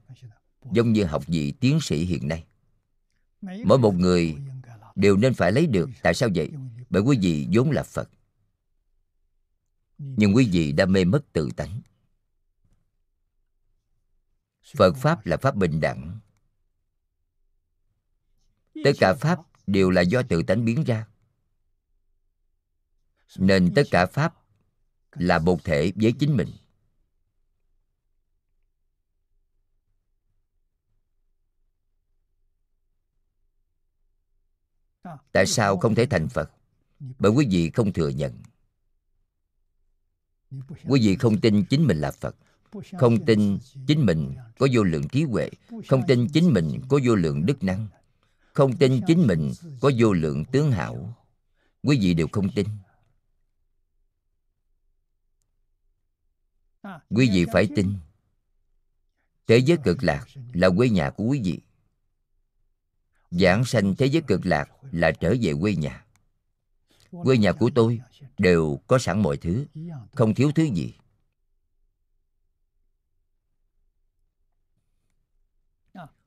Giống như học vị tiến sĩ hiện nay, mỗi một người đều nên phải lấy được. Tại sao vậy? Bởi quý vị vốn là Phật. Nhưng quý vị đã mê mất tự tánh. Phật Pháp là Pháp bình đẳng. Tất cả Pháp đều là do tự tánh biến ra. Nên tất cả Pháp là một thể với chính mình. Tại sao không thể thành Phật? Bởi quý vị không thừa nhận. Quý vị không tin chính mình là Phật, không tin chính mình có vô lượng trí huệ, không tin chính mình có vô lượng đức năng, không tin chính mình có vô lượng tướng hảo. Quý vị đều không tin. Quý vị phải tin. Thế giới cực lạc là quê nhà của quý vị. Giảng sanh thế giới cực lạc là trở về quê nhà. Quê nhà của tôi đều có sẵn mọi thứ, không thiếu thứ gì.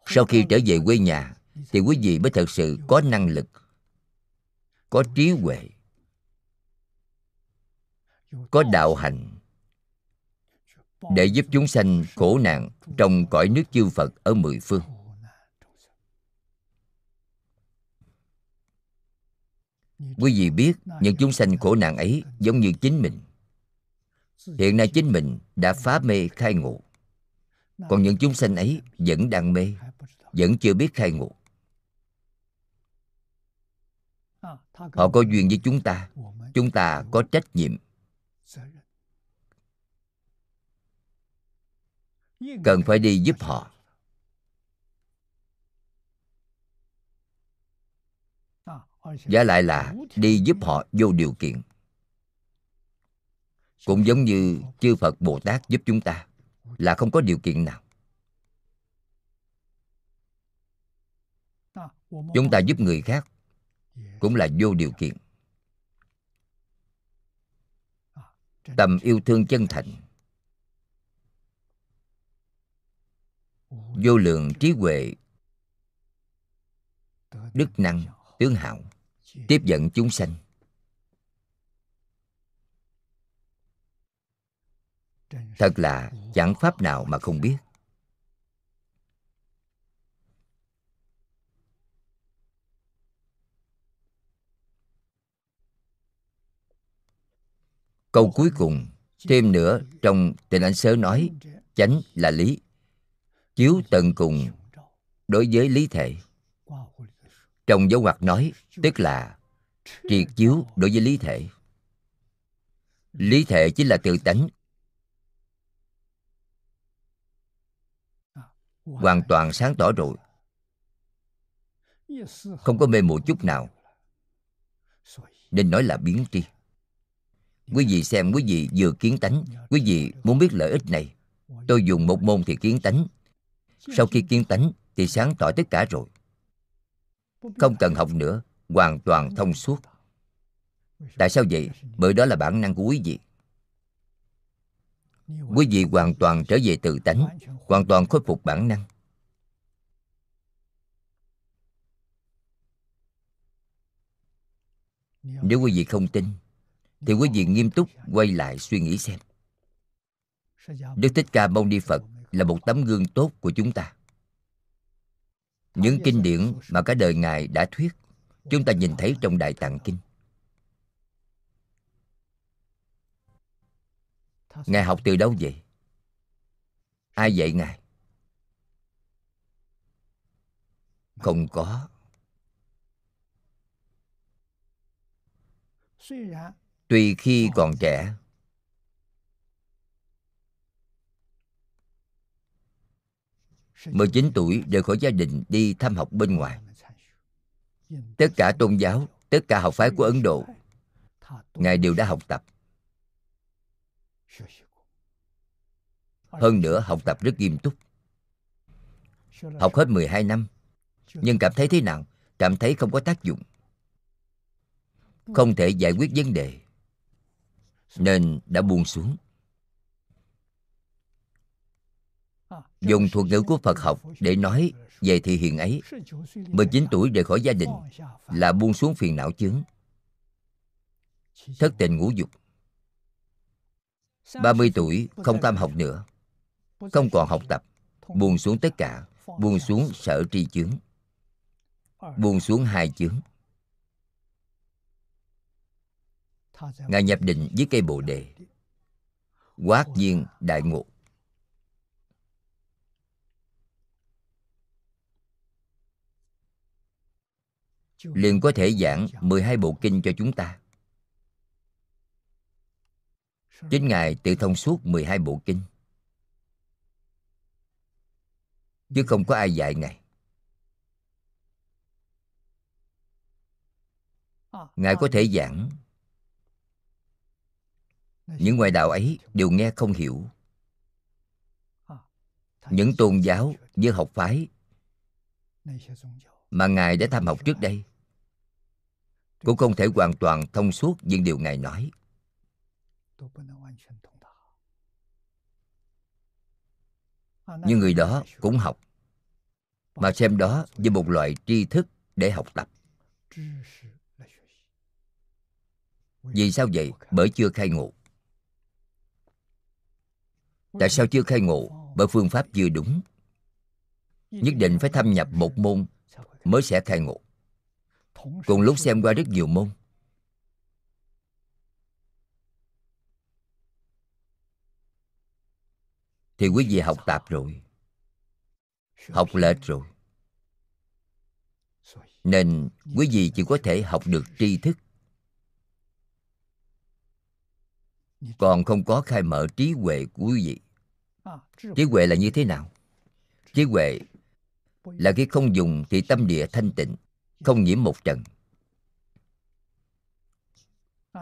Sau khi trở về quê nhà, thì quý vị mới thật sự có năng lực, có trí huệ, có đạo hạnh để giúp chúng sanh khổ nạn trong cõi nước chư Phật ở mười phương. Quý vị biết những chúng sanh khổ nạn ấy giống như chính mình. Hiện nay chính mình đã phá mê khai ngộ, còn những chúng sanh ấy vẫn đang mê, vẫn chưa biết khai ngộ. Họ có duyên với chúng ta có trách nhiệm. Cần phải đi giúp họ. Giả lại là đi giúp họ vô điều kiện. Cũng giống như chư Phật Bồ Tát giúp chúng ta, là không có điều kiện nào. Chúng ta giúp người khác cũng là vô điều kiện. Tầm yêu thương chân thành, vô lượng trí huệ, đức năng, tướng hảo, tiếp dẫn chúng sanh. Thật là chẳng pháp nào mà không biết. Câu cuối cùng, thêm nữa trong Tịnh Ảnh Sớ nói, chánh là lý, chiếu tận cùng đối với lý thể. Trong Giáo Hoạt nói, tức là triệt chiếu đối với lý thể. Lý thể chính là tự tánh, hoàn toàn sáng tỏ rồi, không có mê mụ chút nào, nên nói là biến tri. Quý vị xem, quý vị vừa kiến tánh, quý vị muốn biết lợi ích này. Tôi dùng một môn thì kiến tánh, sau khi kiến tánh thì sáng tỏ tất cả rồi, không cần học nữa, hoàn toàn thông suốt. Tại sao vậy? Bởi đó là bản năng của quý vị. Quý vị hoàn toàn trở về tự tánh, hoàn toàn khôi phục bản năng. Nếu quý vị không tin thì quý vị nghiêm túc quay lại suy nghĩ xem. Đức Thích Ca Mâu Ni Phật là một tấm gương tốt của chúng ta. Những kinh điển mà cả đời Ngài đã thuyết, chúng ta nhìn thấy trong Đại Tạng Kinh. Ngài học từ đâu vậy? Ai dạy Ngài? Không có. Tuy khi còn trẻ, mười 19 tuổi rời khỏi gia đình đi thăm học bên ngoài. Tất cả tôn giáo, tất cả học phái của Ấn Độ, Ngài đều đã học tập. Hơn nữa học tập rất nghiêm túc. Học hết 12 năm, nhưng cảm thấy thế nào? Cảm thấy không có tác dụng, không thể giải quyết vấn đề, nên đã buông xuống. Dùng thuật ngữ của Phật học để nói về thị hiện ấy, 19 tuổi rời khỏi gia đình là buông xuống phiền não chướng, thất tình ngũ dục. 30 tuổi không tham học nữa, không còn học tập, buông xuống tất cả, buông xuống sở tri chướng, buông xuống hai chướng. Ngài nhập định với cây Bồ Đề, hoát nhiên đại ngộ. Liền có thể giảng 12 bộ kinh cho chúng ta. Chính Ngài tự thông suốt 12 bộ kinh, chứ không có ai dạy Ngài. Ngài có thể giảng, những ngoại đạo ấy đều nghe không hiểu. Những tôn giáo như học phái mà Ngài đã tham học trước đây cũng không thể hoàn toàn thông suốt những điều Ngài nói. Nhưng người đó cũng học, mà xem đó như một loại tri thức để học tập. Vì sao vậy? Bởi chưa khai ngộ. Tại sao chưa khai ngộ? Bởi phương pháp chưa đúng. Nhất định phải thâm nhập một môn mới sẽ khai ngộ. Cùng lúc xem qua rất nhiều môn, thì quý vị học tập rồi, học lệch rồi, nên quý vị chỉ có thể học được tri thức, còn không có khai mở trí huệ của quý vị. Trí huệ là như thế nào? Trí huệ là khi không dùng thì tâm địa thanh tịnh, không nhiễm một trần.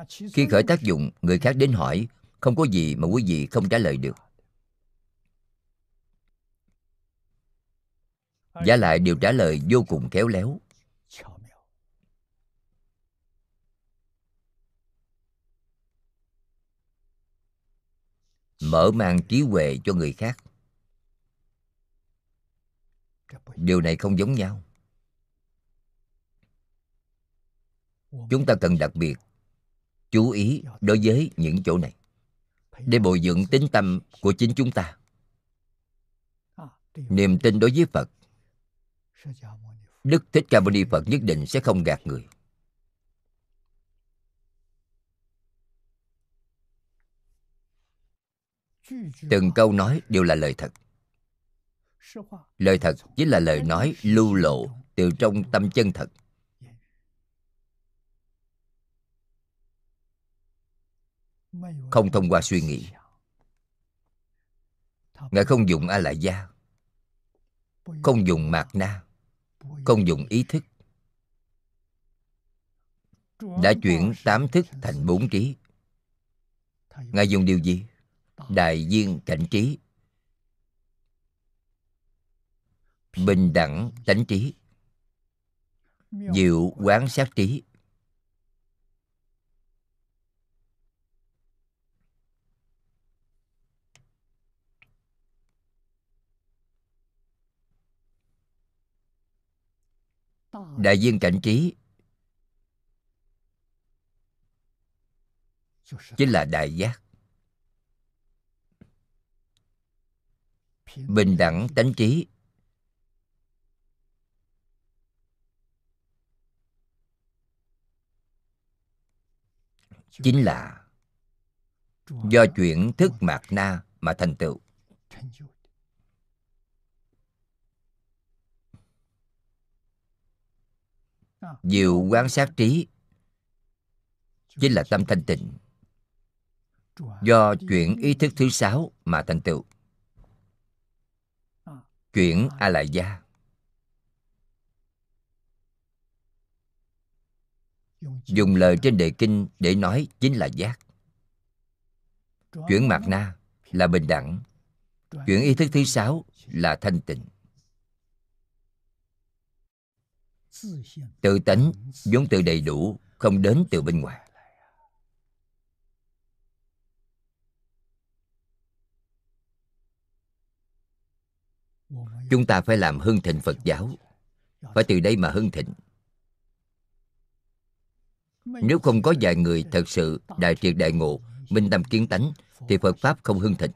Khi khởi tác dụng, người khác đến hỏi, không có gì mà quý vị không trả lời được. Giả lại đều trả lời vô cùng khéo léo. mở mang trí huệ cho người khác. Điều này không giống nhau. Chúng ta cần đặc biệt chú ý đối với những chỗ này để bồi dưỡng tín tâm của chính chúng ta. Niềm tin đối với Phật, Đức Thích Ca Mâu Ni Phật nhất định sẽ không gạt người. Từng câu nói đều là lời thật. Lời thật chính là lời nói lưu lộ từ trong tâm chân thật. Không thông qua suy nghĩ. Ngài không dùng A-lại-da, không dùng mạt na, không dùng ý thức. Đã chuyển 8 thức thành 4 trí. Ngài dùng điều gì? Đại viên cảnh trí, bình đẳng tánh trí, diệu quán sát trí. Đại viên cảnh trí chính là đại giác. Bình đẳng tánh trí chính là do chuyển thức mạt na mà thành tựu. Diệu quán sát trí chính là tâm thanh tịnh, do chuyển ý thức thứ 6 mà thành tựu. Chuyển A-lại-da dùng lời trên đề kinh để nói chính là giác. Chuyển mạt na là bình đẳng. Chuyển ý thức thứ 6 là thanh tịnh. Tự tánh vốn tự đầy đủ, không đến từ bên ngoài. Chúng ta phải làm hưng thịnh Phật giáo, phải từ đây mà hưng thịnh. Nếu không có vài người thật sự đại triệt đại ngộ, minh tâm kiến tánh, thì Phật Pháp không hưng thịnh.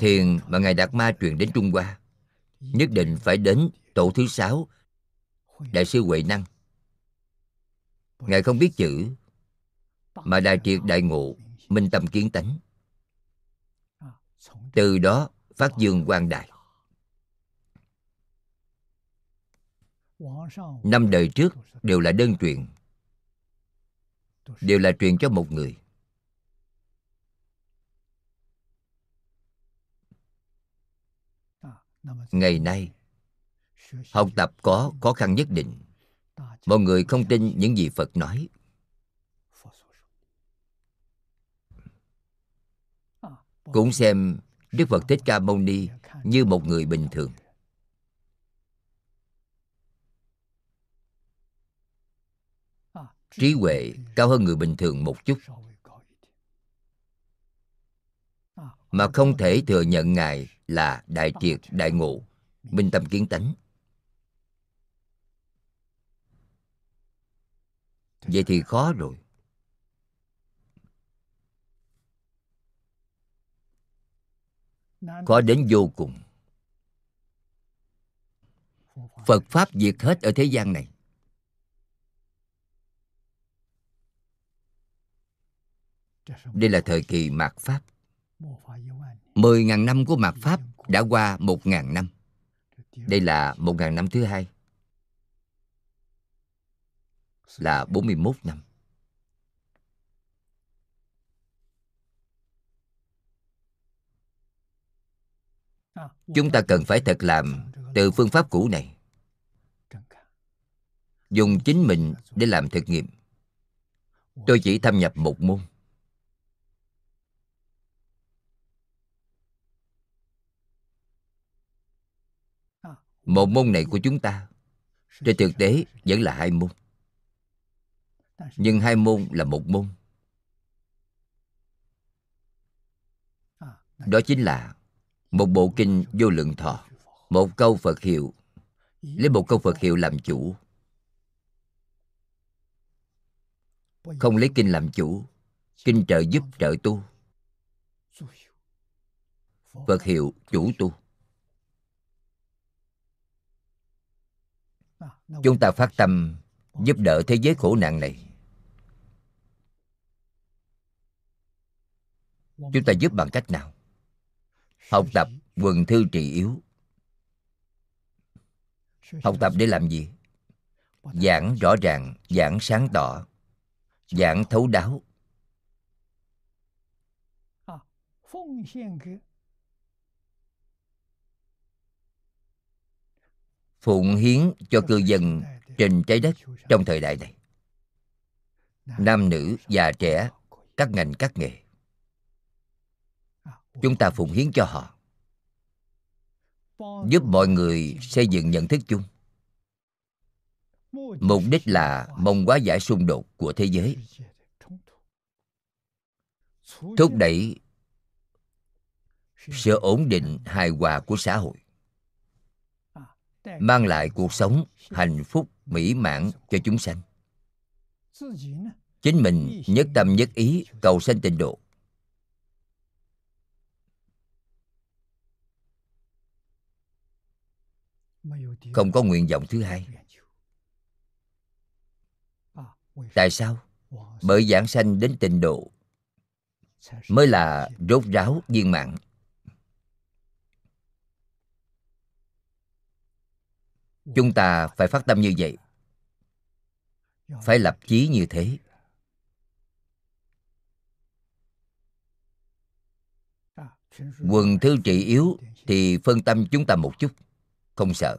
Thiền mà Ngài Đạt Ma truyền đến Trung Hoa, nhất định phải đến tổ thứ 6, Đại Sư Huệ Năng. Ngài không biết chữ, mà đại triệt đại ngộ, minh tâm kiến tánh. Từ đó phát dương quang đại. 5 đời trước đều là đơn truyền, đều là truyền cho một người. Ngày nay, học tập có khó khăn nhất định. Mọi người không tin những gì Phật nói. Cũng xem Đức Phật Thích Ca Mâu Ni như một người bình thường. Trí huệ cao hơn người bình thường một chút, mà không thể thừa nhận Ngài là đại triệt đại ngộ, minh tâm kiến tánh. Vậy thì khó rồi. Khó đến vô cùng. Phật Pháp diệt hết ở thế gian này. Đây là thời kỳ mạt Pháp. 10.000 năm của mạt Pháp đã qua 1.000 năm. Đây là 1.000 năm thứ hai, là 41 năm. Chúng ta cần phải thật làm từ phương pháp cũ này. Dùng chính mình để làm thực nghiệm. Tôi chỉ thâm nhập một môn. Một môn này của chúng ta, trên thực tế vẫn là 2 môn. nhưng hai môn là một môn. Đó chính là một bộ kinh Vô Lượng Thọ, một câu Phật hiệu, lấy một câu Phật hiệu làm chủ, không lấy kinh làm chủ. Kinh trợ giúp trợ tu, Phật hiệu chủ tu. Chúng ta phát tâm giúp đỡ thế giới khổ nạn này, chúng ta giúp bằng cách nào? Học tập Quần Thư Trì Yếu. Học tập để làm gì? Giảng rõ ràng, giảng sáng tỏ, giảng thấu đáo, phụng hiến cho cư dân trên trái đất trong thời đại này, nam nữ, già trẻ, các ngành các nghề. Chúng ta phụng hiến cho họ, giúp mọi người xây dựng nhận thức chung. Mục đích là mong hóa giải xung đột của thế giới, thúc đẩy sự ổn định hài hòa của xã hội, mang lại cuộc sống hạnh phúc mỹ mãn cho chúng sanh. Chính mình nhất tâm nhất ý cầu sanh Tịnh độ. Không có nguyện vọng thứ hai. Tại sao? Bởi giảng sanh đến Tịnh độ mới là rốt ráo viên mãn. Chúng ta phải phát tâm như vậy, phải lập chí như thế. Quần Thư Trị Yếu thì phân tâm chúng ta một chút, không sợ.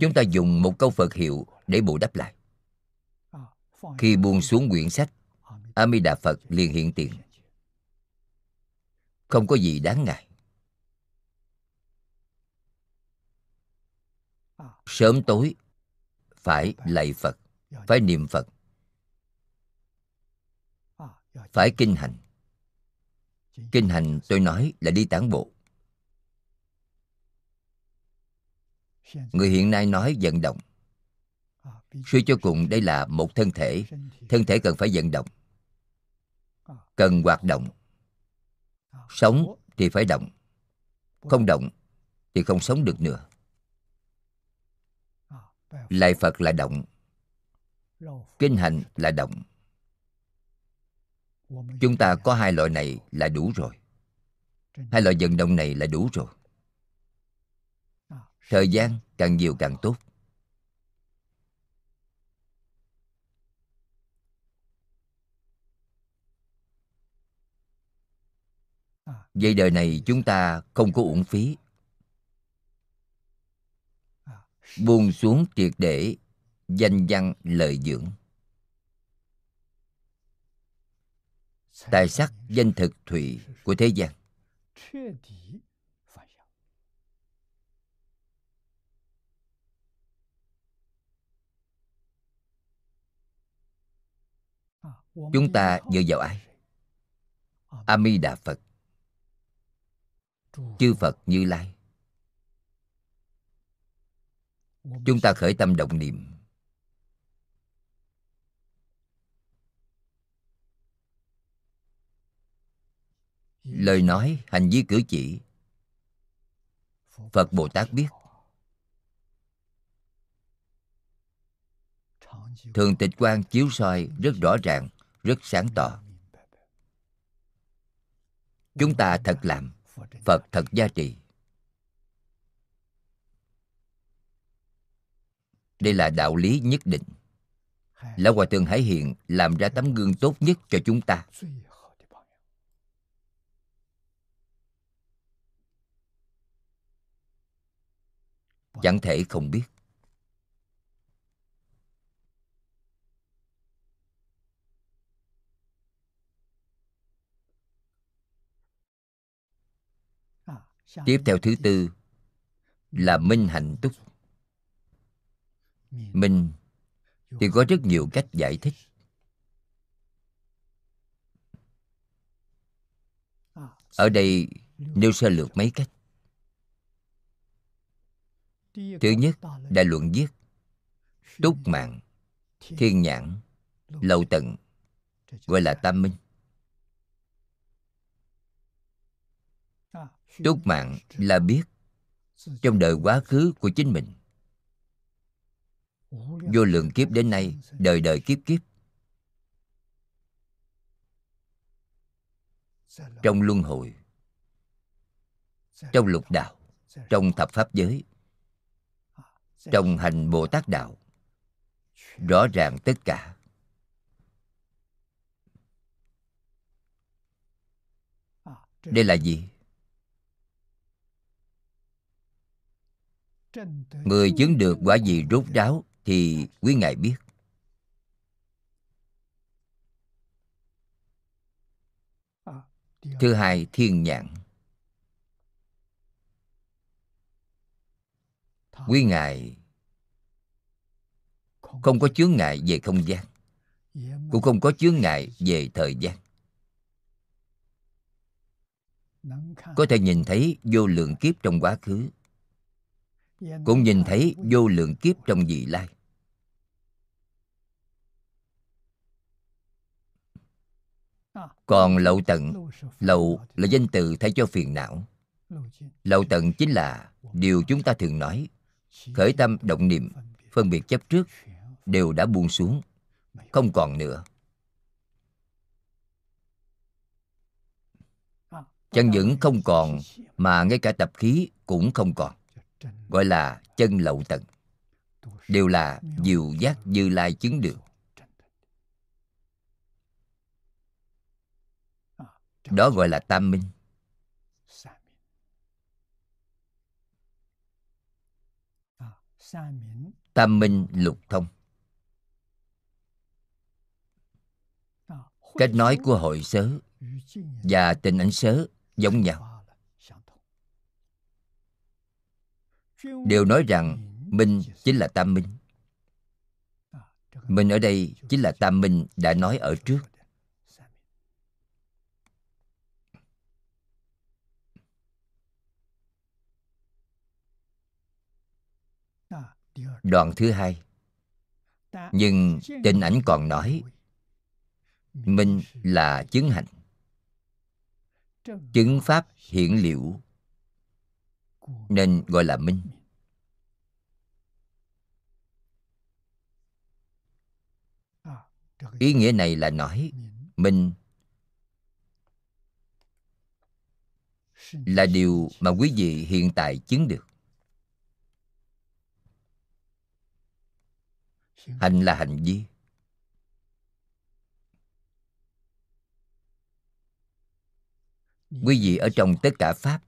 Chúng ta dùng một câu Phật hiệu để bù đắp lại. Khi buông xuống quyển sách, A Di Đà Phật liền hiện tiền, không có gì đáng ngại. Sớm tối phải lạy Phật, phải niệm Phật, phải kinh hành. Kinh hành tôi nói là đi tản bộ. Người hiện nay nói vận động, suy cho cùng đây là một thân thể. Thân thể cần phải vận động, cần hoạt động. Sống thì phải động, không động thì không sống được nữa. Lạy Phật là động, kinh hành là động. Chúng ta có hai loại này là đủ rồi, hai loại vận động này là đủ rồi. Thời gian càng nhiều càng tốt. Vậy đời này chúng ta không có uổng phí. Buông xuống triệt để danh văn lợi dưỡng, tài sắc danh thực thụy của thế gian. Chúng ta dựa vào ai? A Di Đà Phật, chư Phật Như Lai. Chúng ta khởi tâm động niệm, lời nói, hành vi cử chỉ, Phật Bồ Tát biết. Thường Tịch Quang chiếu soi rất rõ ràng, rất sáng tỏ. Chúng ta thật làm, Phật thật gia trì. Đây là đạo lý nhất định. Lão Hòa Thượng Hải Hiền làm ra tấm gương tốt nhất cho chúng ta. Chẳng thể không biết. Tiếp theo thứ tư là minh hạnh túc. Minh thì có rất nhiều cách giải thích. Ở đây nêu sơ lược mấy cách. Thứ nhất, Đại Luận viết Túc Mạng, Thiên Nhãn, Lậu Tận, gọi là Tam Minh. Túc Mạng là biết trong đời quá khứ của chính mình, vô lượng kiếp đến nay, đời đời kiếp kiếp, trong luân hồi, trong lục đạo, trong thập pháp giới, trong hành Bồ Tát đạo, rõ ràng tất cả. Đây là gì? Người chứng được quả gì rốt ráo thì quý ngài biết. Thứ hai, Thiên Nhãn. Quý ngài không có chướng ngại về không gian, cũng không có chướng ngại về thời gian, có thể nhìn thấy vô lượng kiếp trong quá khứ, cũng nhìn thấy vô lượng kiếp trong vị lai. Còn Lậu Tận, lậu là danh từ thay cho phiền não. Lậu tận chính là điều chúng ta thường nói, khởi tâm động niệm, phân biệt chấp trước đều đã buông xuống, không còn nữa. Chẳng những không còn mà ngay cả tập khí cũng không còn, gọi là chân Lậu Tận, đều là diệu giác Như Lai chứng được. Đó gọi là Tam Minh. Tam minh lục thông. Cách nói của Hội Sớ và Tịnh Ảnh Sớ giống nhau, đều nói rằng minh chính là tam minh. Minh ở đây chính là tam minh đã nói ở trước. Đoạn thứ hai, nhưng Tịnh Ảnh còn nói minh là chứng hạnh, chứng pháp hiển liễu, nên gọi là minh. Ý nghĩa này là nói minh là điều mà quý vị hiện tại chứng được. Hành là hành vi. Quý vị ở trong tất cả pháp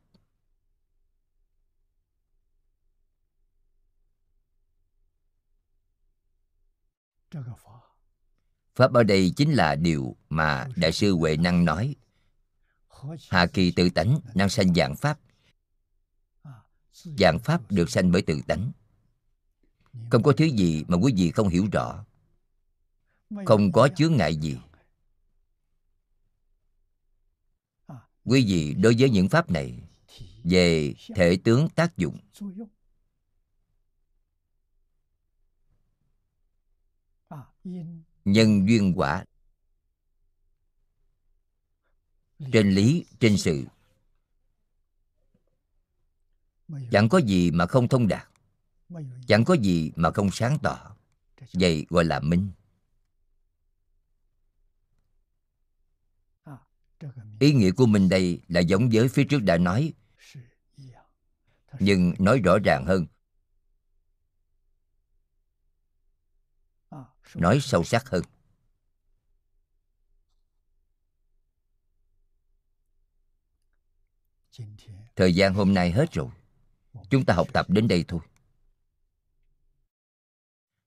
ở đây chính là điều mà Đại sư Huệ Năng nói: hà kỳ tự tánh năng sanh vạn pháp, vạn pháp được sanh bởi tự tánh. Không có thứ gì mà quý vị không hiểu rõ, không có chướng ngại gì. Quý vị đối với những pháp này về thể tướng tác dụng, nhân duyên quả, trên lý trên sự, chẳng có gì mà không thông đạt, chẳng có gì mà không sáng tỏ. Vậy gọi là minh. Ý nghĩa của minh đây là giống với phía trước đã nói, nhưng nói rõ ràng hơn, nói sâu sắc hơn. Thời gian hôm nay hết rồi, chúng ta học tập đến đây thôi.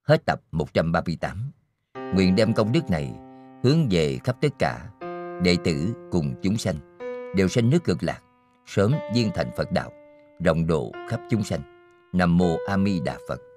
Hết tập 138. Nguyện đem công đức này hướng về khắp tất cả đệ tử cùng chúng sanh, đều sanh nước Cực Lạc, sớm viên thành Phật đạo, rộng độ khắp chúng sanh. Nam mô A Di Đà Phật.